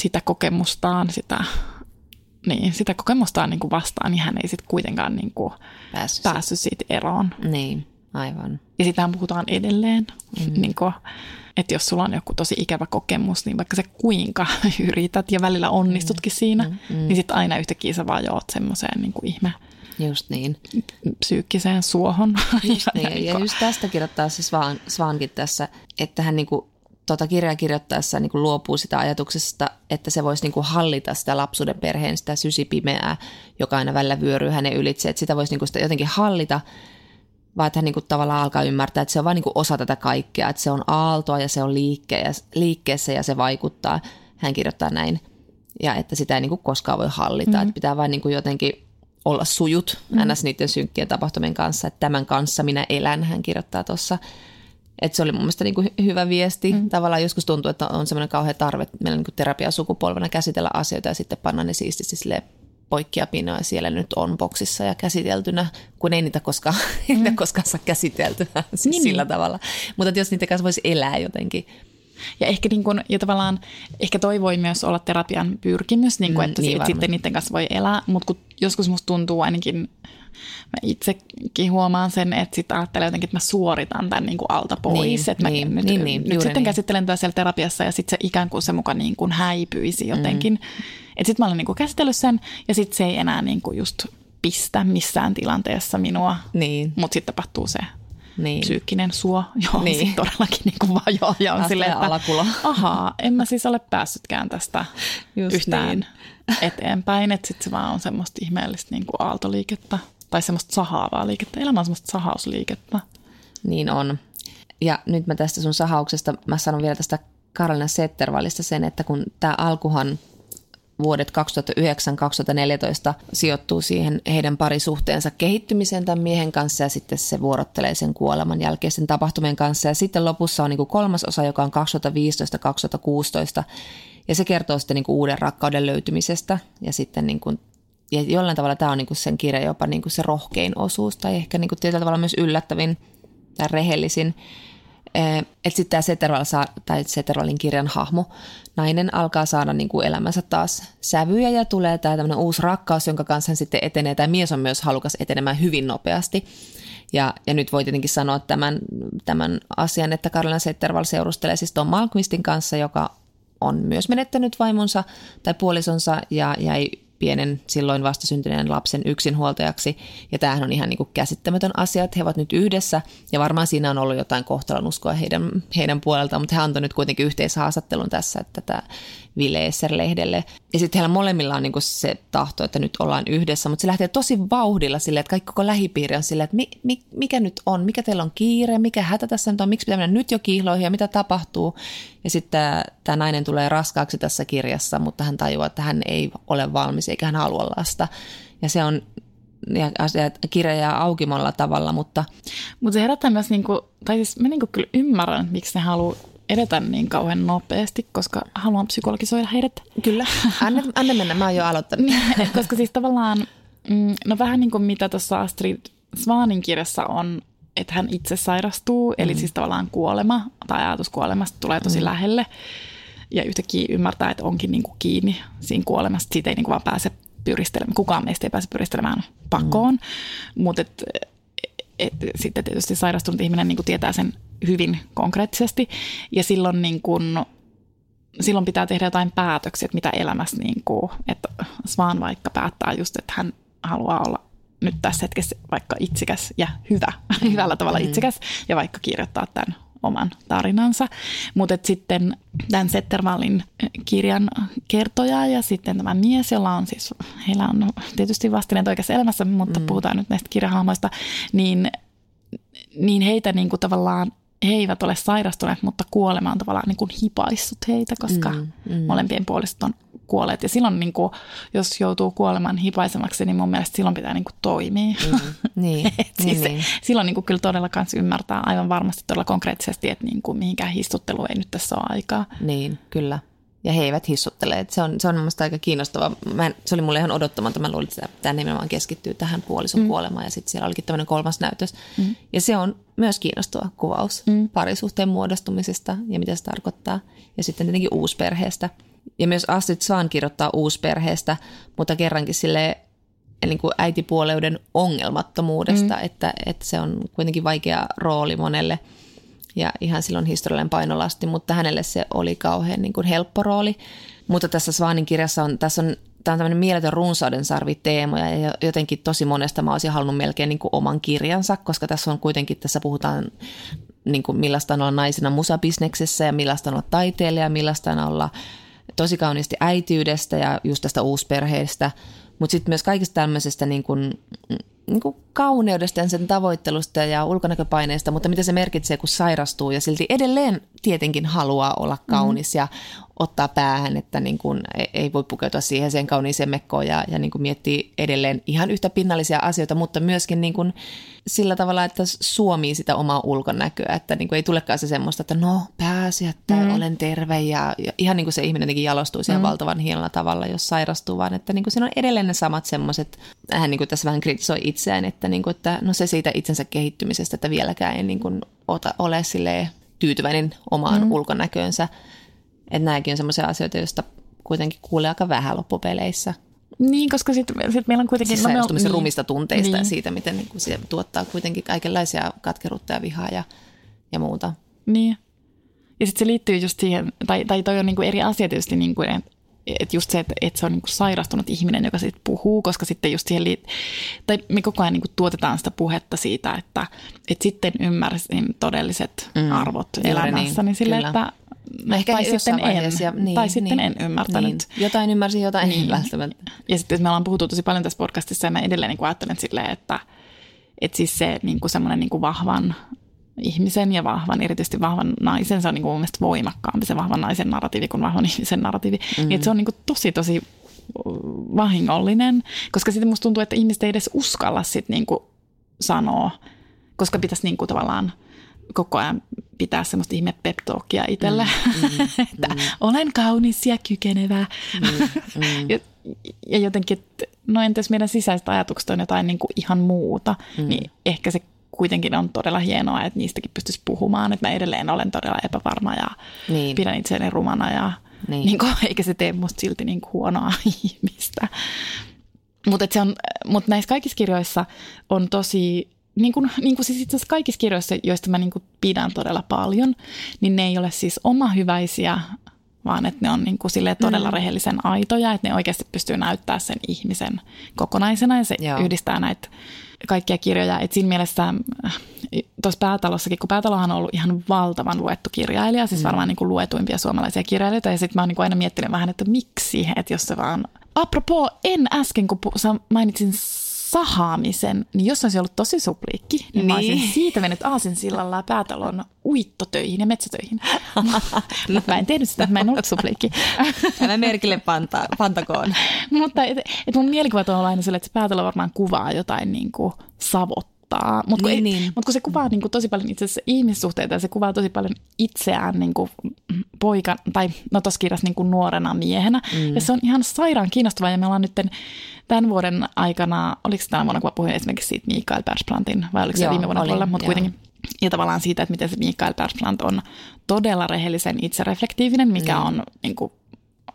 sitä kokemustaan, sitä kokemustaan niin kuin vastaan, niin hän ei sitten kuitenkaan niin kuin päässyt siitä eroon. Niin, aivan. Ja sitähän puhutaan edelleen, niin kuin, että jos sulla on joku tosi ikävä kokemus, niin vaikka sä kuinka yrität ja välillä onnistutkin siinä, niin sitten aina yhtäkkiä sä vaan joot semmoiseen niin kuin ihme. Just niin. Psyykkiseen suohon. Just niin. Ja just tästä kirjoittaa se Swankin tässä, että hän niin kuin kirjaa kirjoittaessa niin kuin luopuu sitä ajatuksesta, että se voisi niin kuin hallita sitä lapsuuden perheen, sitä sysipimeää, joka aina välillä vyöryy hänen ylitse, että sitä voisi niin kuin sitä jotenkin hallita, vaan että hän niin kuin tavallaan alkaa ymmärtää, että se on vain niin kuin osa tätä kaikkea, että se on aaltoa ja se on liikkeessä ja se vaikuttaa. Hän kirjoittaa näin, ja että sitä ei niin kuin koskaan voi hallita, että pitää vain niin kuin jotenkin olla sujut niiden synkkien tapahtumien kanssa, että tämän kanssa minä elän, hän kirjoittaa tuossa. Että se oli mun mielestä niin kuin hyvä viesti. Tavallaan joskus tuntuu, että on semmoinen kauhea tarve meillä niin kuin terapiasukupolvena käsitellä asioita ja sitten panna ne siististi silleen poikki ja pinaa ja siellä nyt on boksissa ja käsiteltynä, kun ei niitä koskaan, koskaan saa käsiteltynä siis sillä tavalla. Mutta jos niitä kanssa voisi elää jotenkin. Ja ehkä, niin kun, ja tavallaan, ehkä toi voi myös olla terapian pyrkimys, niin kun, että sitten niiden kanssa voi elää, mutta joskus musta tuntuu ainakin, mä itsekin huomaan sen, että sitten ajattelen jotenkin, että mä suoritan tämän niin kuin alta pois. Niin, että mä nyt sitten käsittelen tätä siellä terapiassa ja sitten se ikään kuin se muka niin kuin häipyisi jotenkin. Että sitten mä olen niin kuin käsitellyt sen ja sitten se ei enää niin kuin just pistä missään tilanteessa minua, mutta sitten tapahtuu se. Psyykkinen suo, johon sitten todellakin niin kuin vajoaa ja on silleen, että alakulo. Ahaa, en mä siis ole päässytkään tästä just yhtään eteenpäin, että sitten se vaan on semmoista ihmeellistä niin kuin aaltoliikettä tai semmoista sahaavaa liikettä, elämä on semmoista sahausliikettä. Niin on. Ja nyt mä tästä sun sahauksesta, mä sanon vielä tästä Karolina Setterwallista sen, että kun tää alkuhan vuodet 2009-2014 sijoittuu siihen heidän parisuhteensa kehittymiseen tämän miehen kanssa ja sitten se vuorottelee sen kuoleman jälkeisten tapahtumien kanssa. Ja sitten lopussa on niin kuin kolmas osa, joka on 2015-2016 ja se kertoo sitten niin kuin uuden rakkauden löytymisestä ja sitten niin kuin, ja jollain tavalla tämä on niin kuin sen kirjan jopa niin kuin se rohkein osuus tai ehkä niin kuin tietyllä tavalla myös yllättävin tai rehellisin. Että sitten tämä Setterwallin kirjan hahmo, nainen, alkaa saada niinku elämänsä taas sävyjä ja tulee tämä tämmöinen uusi rakkaus, jonka kanssa hän sitten etenee. Tämä mies on myös halukas etenemään hyvin nopeasti. Ja nyt voi tietenkin sanoa tämän asian, että Karolina Setterwall seurustelee siis Tom Malmkvistin kanssa, joka on myös menettänyt vaimonsa tai puolisonsa ja jäi pienen silloin vastasyntyneen lapsen yksinhuoltajaksi. Ja tämähän on ihan niin kuin käsittämätön asia, että he ovat nyt yhdessä. Ja varmaan siinä on ollut jotain kohtalonuskoa heidän puoleltaan, mutta he antoi nyt kuitenkin yhteishaastattelun tässä, että tämä Vileser-lehdelle. Ja sitten heillä molemmilla on niin kuin se tahto, että nyt ollaan yhdessä, mutta se lähtee tosi vauhdilla silleen, että kaikki koko lähipiiri on silleen, että mikä nyt on, mikä teillä on kiire, mikä hätä tässä nyt on, miksi pitää mennä nyt jo kiihloihin ja mitä tapahtuu. Ja sitten tämä nainen tulee raskaaksi tässä kirjassa, mutta hän tajuaa, että hän ei ole valmis eikä hän halua lasta. Ja se on kirja jää auki monella tavalla, mutta... Mutta se herättää myös, niinku, tai siis mä niinku kyllä ymmärrän, miksi ne haluaa edetä niin kauhean nopeasti, koska haluan psykologisoida heidät. Kyllä. Anna mennä, mä oon jo aloittanut. Koska siis tavallaan, no vähän niin kuin mitä tuossa Astrid Swanin kirjassa on, että hän itse sairastuu, eli siis tavallaan kuolema tai ajatus kuolemasta tulee tosi lähelle. Ja yhtäkkiä ymmärtää, että onkin niin kuin kiinni siinä kuolemassa. Siitä ei niin kuin vaan pääse pyristelemään, kukaan meistä ei pääse pyristelemään pakoon. Mutta sitten tietysti sairastunut ihminen niin kuin tietää sen hyvin konkreettisesti. Ja silloin, niin kuin, silloin pitää tehdä jotain päätöksiä, että mitä elämässä, niin kuin, että Swan vaikka päättää just, että hän haluaa olla nyt tässä hetkessä vaikka itsekäs ja hyvällä tavalla itsekäs ja vaikka kirjoittaa tämän oman tarinansa. Mutta sitten tämän Setterwallin kirjan kertoja ja sitten tämä mies, jolla on siis, heillä on tietysti vastineet oikeassa elämässä, mutta puhutaan nyt näistä kirjahahmoista, niin heitä niinku tavallaan, he eivät ole sairastuneet, mutta kuolema on tavallaan niinku hipaissut heitä, koska molempien puoliset on kuolleet. Ja silloin, niinku, jos joutuu kuoleman hipaisemaksi, niin mun mielestä silloin pitää niinku toimia. Niin. Silloin niinku kyllä todella kans ymmärtää aivan varmasti todella konkreettisesti, että niinku mihinkään hissuttelu ei nyt tässä ole aikaa. Niin, kyllä. Ja he eivät hissuttele. Se on minusta aika kiinnostavaa. Se oli mulle ihan odottamatta. Mä luulin, että tämä nimenomaan keskittyy tähän puolison kuolemaan. Ja sitten siellä olikin tämmöinen kolmas näytös. Ja se on myös kiinnostava kuvaus parisuhteen muodostumisesta ja mitä se tarkoittaa. Ja sitten tietenkin uusperheestä. Ja myös Astrid Swan kirjoittaa uusperheestä, mutta kerrankin silleen niin kuin äitipuoleuden ongelmattomuudesta. Että se on kuitenkin vaikea rooli monelle. Ja ihan silloin historiallinen painolasti, mutta hänelle se oli kauhean niin kuin helppo rooli. Mutta tässä Swanin kirjassa on tämmöinen mieletön runsaudensarvi teemoja ja jotenkin tosi monesta mä olisin halunnut melkein niin kuin oman kirjansa, koska tässä on kuitenkin, tässä puhutaan niin kuin millaista on olla naisena musabisneksessä ja millaista on olla taiteilija, millaista on olla tosi kauniisti äitiydestä ja just tästä uusperheestä. Mutta sitten myös kaikista tämmöisestä niin kuin kauneudesta ja sen tavoittelusta ja ulkonäköpaineista, mutta mitä se merkitsee, kun sairastuu ja silti edelleen tietenkin haluaa olla kaunis ja ottaa päähän, että niin kuin ei voi pukeutua siihen sen kauniiseen mekkoon ja niin kuin miettii edelleen ihan yhtä pinnallisia asioita, mutta myöskin niin kuin sillä tavalla, että suomii sitä omaa ulkonäköä, että niin kuin ei tulekaan se semmoista, että no pääsi, että olen terve ja ihan niin kuin se ihminen jotenkin jalostuu siihen valtavan hienolla tavalla, jos sairastuu, vaan että niin kuin siinä on edelleen ne samat semmoiset, hän niin kuin tässä vähän kritisoi itseään, että, niin kuin, että no se siitä itsensä kehittymisestä, että vieläkään ei niin kuin ole silleen tyytyväinen omaan ulkonäköönsä. Että nämäkin on semmoisia asioita, joista kuitenkin kuulee aika vähän loppupeleissä. Niin, koska sitten meillä on kuitenkin... Siis sairastumisen rumista tunteista ja siitä, miten niin kuin se tuottaa kuitenkin kaikenlaisia katkeruutta ja vihaa ja muuta. Niin. Ja sitten se liittyy just siihen, tai toi on niin kuin eri asia tietysti, niin kuin, että just se, että se on niin kuin sairastunut ihminen, joka sitten puhuu, koska sitten just siihen tai me koko ajan niin kuin tuotetaan sitä puhetta siitä, että sitten ymmärsin todelliset arvot elämässä, niin sille, että... No ehkä tai sitten en ymmärtänyt. Niin. Jotain ymmärsin, jotain en välttämättä. Ja sitten me ollaan puhuttu tosi paljon tässä podcastissa ja mä edelleen niin ajattelen silleen, että siis se niin semmoinen niin vahvan ihmisen ja erityisesti vahvan naisen, se on niin mun mielestä voimakkaampi se vahvan naisen narratiivi kuin vahvan ihmisen narratiivi. Niin, se on niin tosi, tosi vahingollinen, koska sitten musta tuntuu, että ihmiset ei edes uskalla sit niin sanoa, koska pitäisi niin tavallaan koko ajan pitää semmoista ihme pep-talkia itselle, että olen kaunis ja kykenevä. Ja jotenkin, että no entäs meidän sisäiset ajatukset on jotain niin kuin ihan muuta, niin ehkä se kuitenkin on todella hienoa, että niistäkin pystyisi puhumaan, että mä edelleen olen todella epävarma ja pidän itseäni rumana ja niin kuin, eikä se tee musta silti niin kuin huonoa ihmistä. Mutta näissä kaikissa kirjoissa on tosi... Niin kuin siis itse asiassa kaikissa kirjoissa, joista mä niin kuin pidän todella paljon, niin ne ei ole siis omahyväisiä, vaan että ne on niin kuin silleen todella rehellisen aitoja, että ne oikeasti pystyy näyttämään sen ihmisen kokonaisena ja se yhdistää näitä kaikkia kirjoja. Et siinä mielessä tuossa Päätalossakin, kun Päätalohan on ollut ihan valtavan luettu kirjailija, siis varmaan niin kuin luetuimpia suomalaisia kirjailijoita, ja sitten mä oon niin kuin aina miettinyt vähän, että miksi, että jos se vaan... Apropos, äsken kun mainitsin sahaamisen, niin jos olisi ollut tosi supliikki, niin mä olisin siitä mennyt aasinsillalla Päätalon uittotöihin ja metsätöihin. Mä en tehnyt sitä, mä en ollut supliikki. Älä merkille pantakoon. Mutta et mun mielikuvat on aina sille, että se Päätalo varmaan kuvaa jotain niin kuin savottaa. Mutta kun se kuvaa niin kuin tosi paljon itse asiassa ihmissuhteita ja se kuvaa tosi paljon itseään niin kuin poikan, tai no tossa kirjassa niin kuin nuorena miehenä. Ja se on ihan sairaan kiinnostavaa ja me ollaan nytten tämän vuoden aikana, oliko se tänä vuonna, kun mä puhuin esimerkiksi siitä Mikael Persplantin, vai oliko se viime vuonna puolella, mutta kuitenkin. Ja tavallaan siitä, että miten se Mikael Persplant on todella rehellisen itsereflektiivinen, mikä on niin kuin,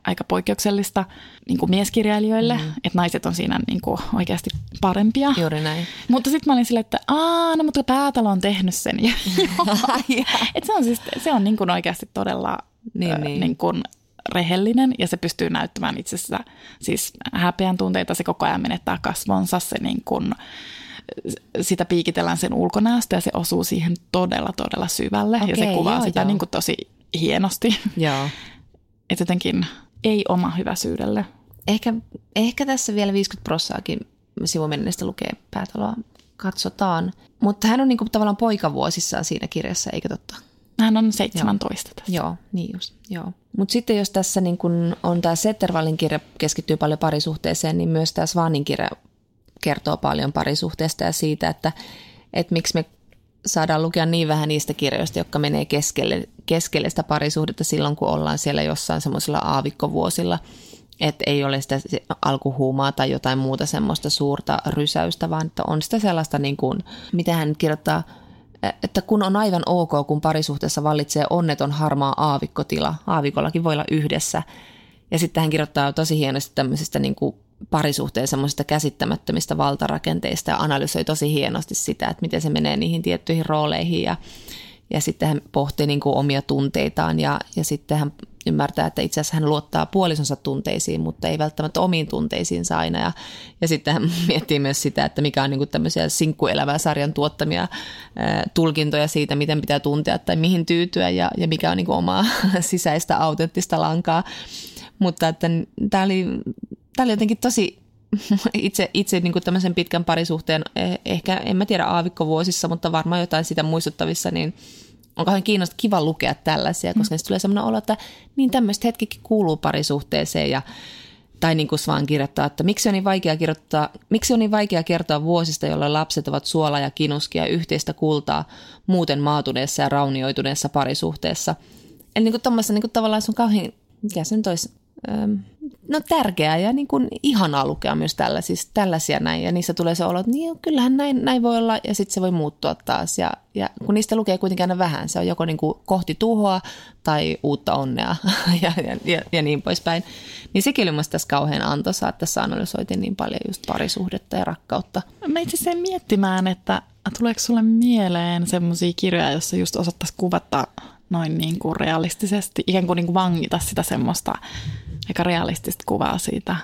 aika poikkeuksellista niin kuin mieskirjailijoille, että naiset on siinä niin kuin, oikeasti parempia. Juuri näin. Mutta sitten mä olin silleen, että no mutta Päätalo on tehnyt sen. Että se on siis, se on niin kuin, oikeasti todella niin kuin, rehellinen ja se pystyy näyttämään itsessä siis häpeän tunteita, se koko ajan menettää kasvonsa, se niin kuin, sitä piikitellään sen ulkonäöstä ja se osuu siihen todella todella syvälle. Okei, ja se kuvaa sitä niin kuin tosi hienosti. Joo. Et jotenkin ei oma hyväsyydelle. Ehkä tässä vielä 50%:aakin Sivumenestä lukee Päätaloa. Katsotaan. Mutta hän on niinku tavallaan poikavuosissaan siinä kirjassa, eikö totta? Hän on 17 tässä. Joo, niin just. Joo. Mutta sitten jos tässä niin kun on tämä Settervallin kirja keskittyy paljon parisuhteeseen, niin myös tämä Svanin kirja kertoo paljon parisuhteesta ja siitä, että miksi me saadaan lukea niin vähän niistä kirjoista, jotka menee keskelle sitä parisuhdetta silloin, kun ollaan siellä jossain semmoisilla aavikkovuosilla. Että ei ole sitä alkuhuumaa tai jotain muuta semmoista suurta rysäystä, vaan että on sitä sellaista, niin kuin, mitä hän kirjoittaa, että kun on aivan ok, kun parisuhteessa vallitsee onneton harmaa aavikkotila. Aavikollakin voi olla yhdessä. Ja sitten hän kirjoittaa tosi hienosti tämmöisistä niin kuin parisuhteen semmoisista käsittämättömistä valtarakenteista ja analysoi tosi hienosti sitä, että miten se menee niihin tiettyihin rooleihin. Ja sitten hän pohtii niin kuin omia tunteitaan ja sitten hän ymmärtää, että itse asiassa hän luottaa puolisonsa tunteisiin, mutta ei välttämättä omiin tunteisiinsa aina. Ja sitten hän miettii myös sitä, että mikä on niin kuin tämmöisiä sinkkuelämää sarjan tuottamia tulkintoja siitä, miten pitää tuntea tai mihin tyytyä ja mikä on niin kuin omaa sisäistä autenttista lankaa. Mutta että tämä oli jotenkin tosi itse niin kuin tämmöisen pitkän parisuhteen, ehkä en mä tiedä aavikkovuosissa, mutta varmaan jotain sitä muistuttavissa, niin onkohan kiinnostaa kiva lukea tällaisia, koska niistä tulee sellainen olo, että niin tämmöiset hetkikin kuuluu parisuhteeseen. Tai niin kuin Swan kirjoittaa, että miksi on niin vaikea kertoa vuosista, jolloin lapset ovat suola ja kinuskia yhteistä kultaa muuten maatuneessa ja raunioituneessa parisuhteessa. Eli niin kuin tuommoista niin kuin tavallaan se on kauhean, mikä se nyt olisi, tärkeää ja niin kuin ihanaa lukea myös tällaisia näin. Ja niissä tulee se olo, että niin, kyllähän näin voi olla ja sitten se voi muuttua taas. Ja kun niistä lukee kuitenkin aina vähän, se on joko niin kuin kohti tuhoa tai uutta onnea ja niin poispäin. Niin sekin oli minusta tässä kauhean antoisaa, että tässä analysoitiin niin paljon just parisuhdetta ja rakkautta. Mä itse sen miettimään, että tuleeko sulle mieleen semmoisia kirjoja, joissa just osattaisiin kuvata noin niin kuin realistisesti, ikään kuin vangita sitä semmoista aika realistista kuvaa siitä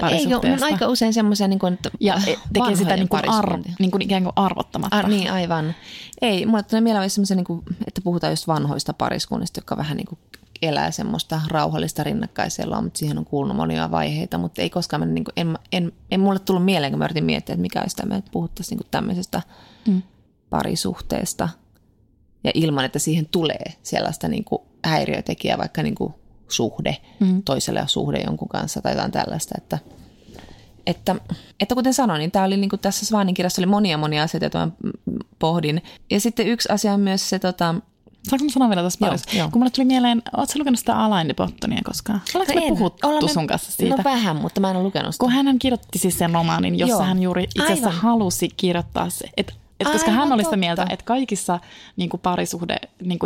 parisuhteesta. Eikö, on aika usein semmoisia niin kuin ja tekee sitä niin kuin ikään kuin arvottamatta. Niin, aivan. Ei, mulle tulee mieleen semmoisia, niin kuin, että puhutaan just vanhoista pariskunnista, jotka vähän niin kuin elää semmoista rauhallista rinnakkaiseloa, mutta siihen on kuulunut monia vaiheita, mutta ei koskaan mennä, niin kuin, en mulle tullut mieleen, kun mä yritin miettiä, että mikä olisi tämä, että puhuttaisiin niin kuin tämmöisestä parisuhteesta ja ilman, että siihen tulee sellaista niin kuin häiriötekijää, vaikka niin kuin suhde toiselle ja suhde jonkun kanssa tai jotain tällaista, että kuten sanoin, niin tämä oli niin kuin tässä Swanin kirjassa oli monia asioita, joita mä pohdin. Ja sitten yksi asia on myös se saanko mä sanoa vielä tuossa parissa? Kun mulle tuli mieleen, ootko sä lukenut sitä Alain de Bottonia koskaan? Ollaanko me puhuttu sun kanssa siitä? No vähän, mutta mä en ole lukenut sitä. Kun hän kirjoitti siis sen romaanin, jossa hän juuri itse asiassa halusi kirjoittaa se, että koska hän oli sitä mieltä, että kaikissa niin kuin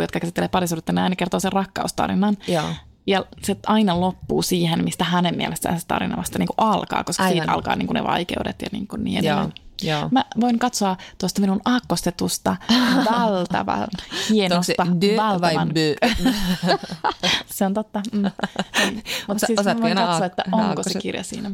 jotka käsittelee parisuhdetta, ne aina kertoo sen rakkaustarinan. Joo. Ja se aina loppuu siihen, mistä hänen mielestään se tarina vasta niin kuin alkaa, koska siitä alkaa niin kuin ne vaikeudet ja niin edelleen. Joo. Mä voin katsoa tuosta minun aakkostetusta valtavan hienosta valtavan. Se on totta. Mutta siis mä voin katsoa, että onko se kirja siinä.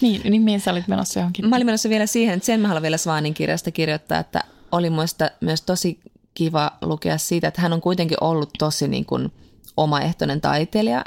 Niin missä olit menossa johonkin? Mä olin menossa vielä siihen, että sen mä haluan vielä Swanin kirjasta kirjoittaa, että oli muista myös tosi kiva lukea siitä, että hän on kuitenkin ollut tosi niin kuin omaehtoinen taiteilija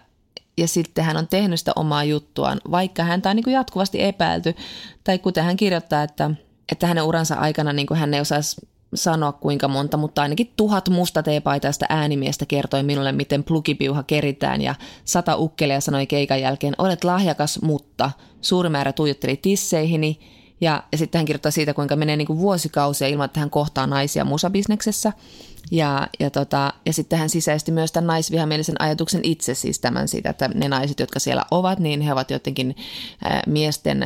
ja sitten hän on tehnyt sitä omaa juttuaan, vaikka häntä on niin kuin jatkuvasti epäilty. Tai kuten hän kirjoittaa, että hänen uransa aikana niin kuin hän ei osaisi sanoa kuinka monta, mutta ainakin 1000 mustateepaitaista äänimiestä kertoi minulle, miten plukipiuha keritään ja 100 ukkelia sanoi keikan jälkeen, olet lahjakas, mutta suuri määrä tuijotteli tisseihini. Ja sitten hän kirjoittaa siitä, kuinka menee niin kuin vuosikausia ilman, että hän kohtaa naisia musabisneksessä. Ja sitten hän sisäisti myös tämän naisvihamielisen ajatuksen itse siis tämän siitä, että ne naiset, jotka siellä ovat, niin he ovat jotenkin miesten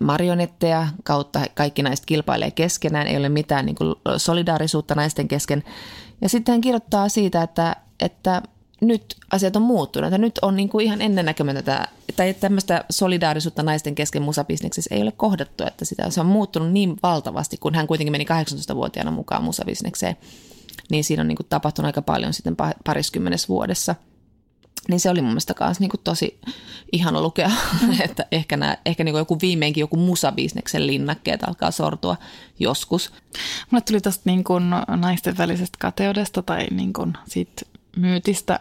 marionetteja kautta. Kaikki naiset kilpailee keskenään, ei ole mitään niin kuin solidaarisuutta naisten kesken. Ja sitten hän kirjoittaa siitä, että nyt asiat on muuttunut, että nyt on niin kuin ihan ennennäkemätöntä tai tämmöistä solidaarisuutta naisten kesken musabisneksessä ei ole kohdattu, että se on muuttunut niin valtavasti, kun hän kuitenkin meni 18-vuotiaana mukaan musabisnekseen. niin siinä on niin kuin tapahtunut aika paljon sitten pariskymmenessä vuodessa. Niin se oli mun mielestä kanssa niin kuin tosi ihana lukea, että ehkä niin kuin viimeinkin joku musabisneksen linnakkeet alkaa sortua joskus. Mulle tuli tosta niin kuin naisten välisestä kateudesta tai niin kuin siitä myytistä.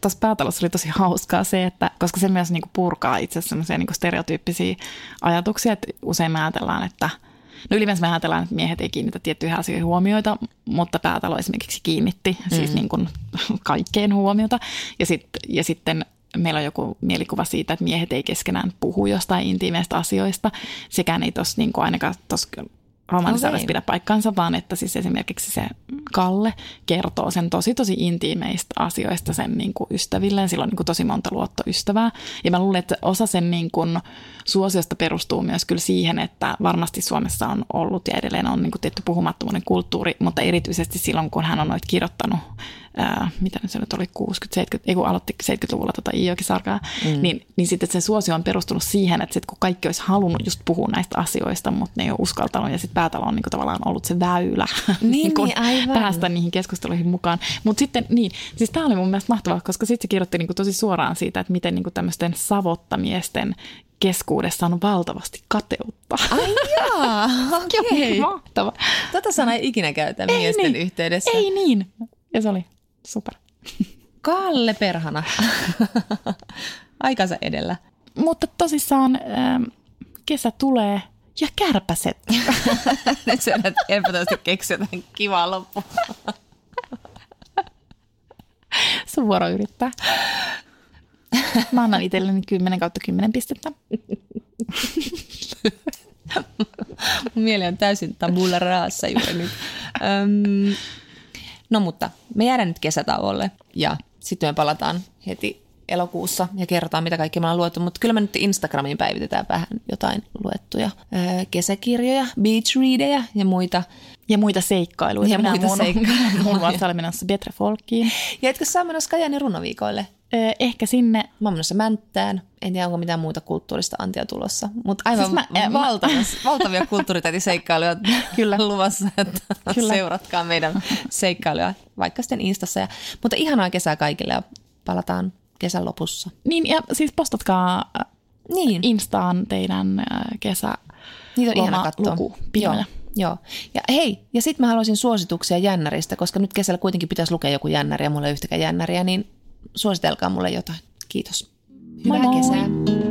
Tuossa Päätalossa oli tosi hauskaa se, että koska se myös niin kuin purkaa itse asiassa semmoisia niin kuin stereotyyppisiä ajatuksia, että usein me ajatellaan, että no ylipäänsä me ajatellaan, että miehet ei kiinnitä tiettyihin asioihin huomioita, mutta Päätalo esimerkiksi kiinnitti siis niin kuin kaikkeen huomiota. Ja sitten meillä on joku mielikuva siitä, että miehet ei keskenään puhu jostain intiimeistä asioista. Sekään ei tuossa niin kuin ainakaan tuossa romaanisaudessa pidä paikkaansa, vaan että siis esimerkiksi se Kalle kertoo sen tosi intiimeistä asioista sen niin kuin ystävilleen. Sillä on niin kuin tosi monta luottoystävää. Ja mä luulen, että osa sen niin kuin suosiosta perustuu myös kyllä siihen, että varmasti Suomessa on ollut ja edelleen on niin kuin tietty puhumattomuuden kulttuuri, mutta erityisesti silloin, kun hän on noita kirjoittanut, mitä se nyt oli, 60-70, ei kun aloitti 70-luvulla tota Iijoki-sarkaa, niin sitten se suosio on perustunut siihen, että sit kun kaikki olisi halunnut just puhua näistä asioista, mutta ne ei ole uskaltanut ja sitten Päätalo on niin kuin tavallaan ollut se väylä päästä niihin keskusteluihin mukaan. Mutta sitten niin, siis tämä oli mun mielestä mahtavaa, koska sitten se kirjoitti niin kuin tosi suoraan siitä, että miten niin kuin tämmöisten savottamiesten keskuudessa on valtavasti kateutta. Ai jaa, okei. Mahtavaa. Tätä sanaa ei ikinä käytä miesten yhteydessä. Ei niin. Ja se oli super. Kalle perhana. Aikansa edellä. Mutta tosissaan kesä tulee ja kärpäset. Nyt syödät elpätävästi keksiä tämän kivaa loppuun. Sun vuoro yrittää. Mä annan itselleni 10/10 pistettä. Mun mieli on täysin tabula raasa juuri nyt. No mutta me jäädään nyt kesätauolle ja sitten me palataan heti elokuussa ja kerrotaan, mitä kaikkea me ollaan luettu. Mutta kyllä me nyt Instagramiin päivitetään vähän jotain luettuja kesäkirjoja, beach readejä ja muita. Ja muita seikkailuja. Ja muita seikkailuja. Mun vuotta oli menossa Pietra Folkiin. Ja etkö sä menossa Skajanin runoviikoille? Ehkä sinne. Mä oon menossa Mänttään. En tiedä, onko mitään muuta kulttuurista antia tulossa. Mutta aivan siis valtavia kulttuuritätiseikkailuja kyllä luvassa. Että kyllä. Seuratkaa meidän seikkailuja vaikka sitten Instassa. Mutta ihanaa kesää kaikille ja palataan kesän lopussa. Niin ja siis postatkaa Instaan teidän kesäloma-lukupidoja. Joo. Ja hei, ja sit mä haluaisin suosituksia jännäristä, koska nyt kesällä kuitenkin pitäisi lukea joku jännäri ja mulla ei yhtäkään jännäriä, niin suositelkaa mulle jotain. Kiitos. Hyvää kesää.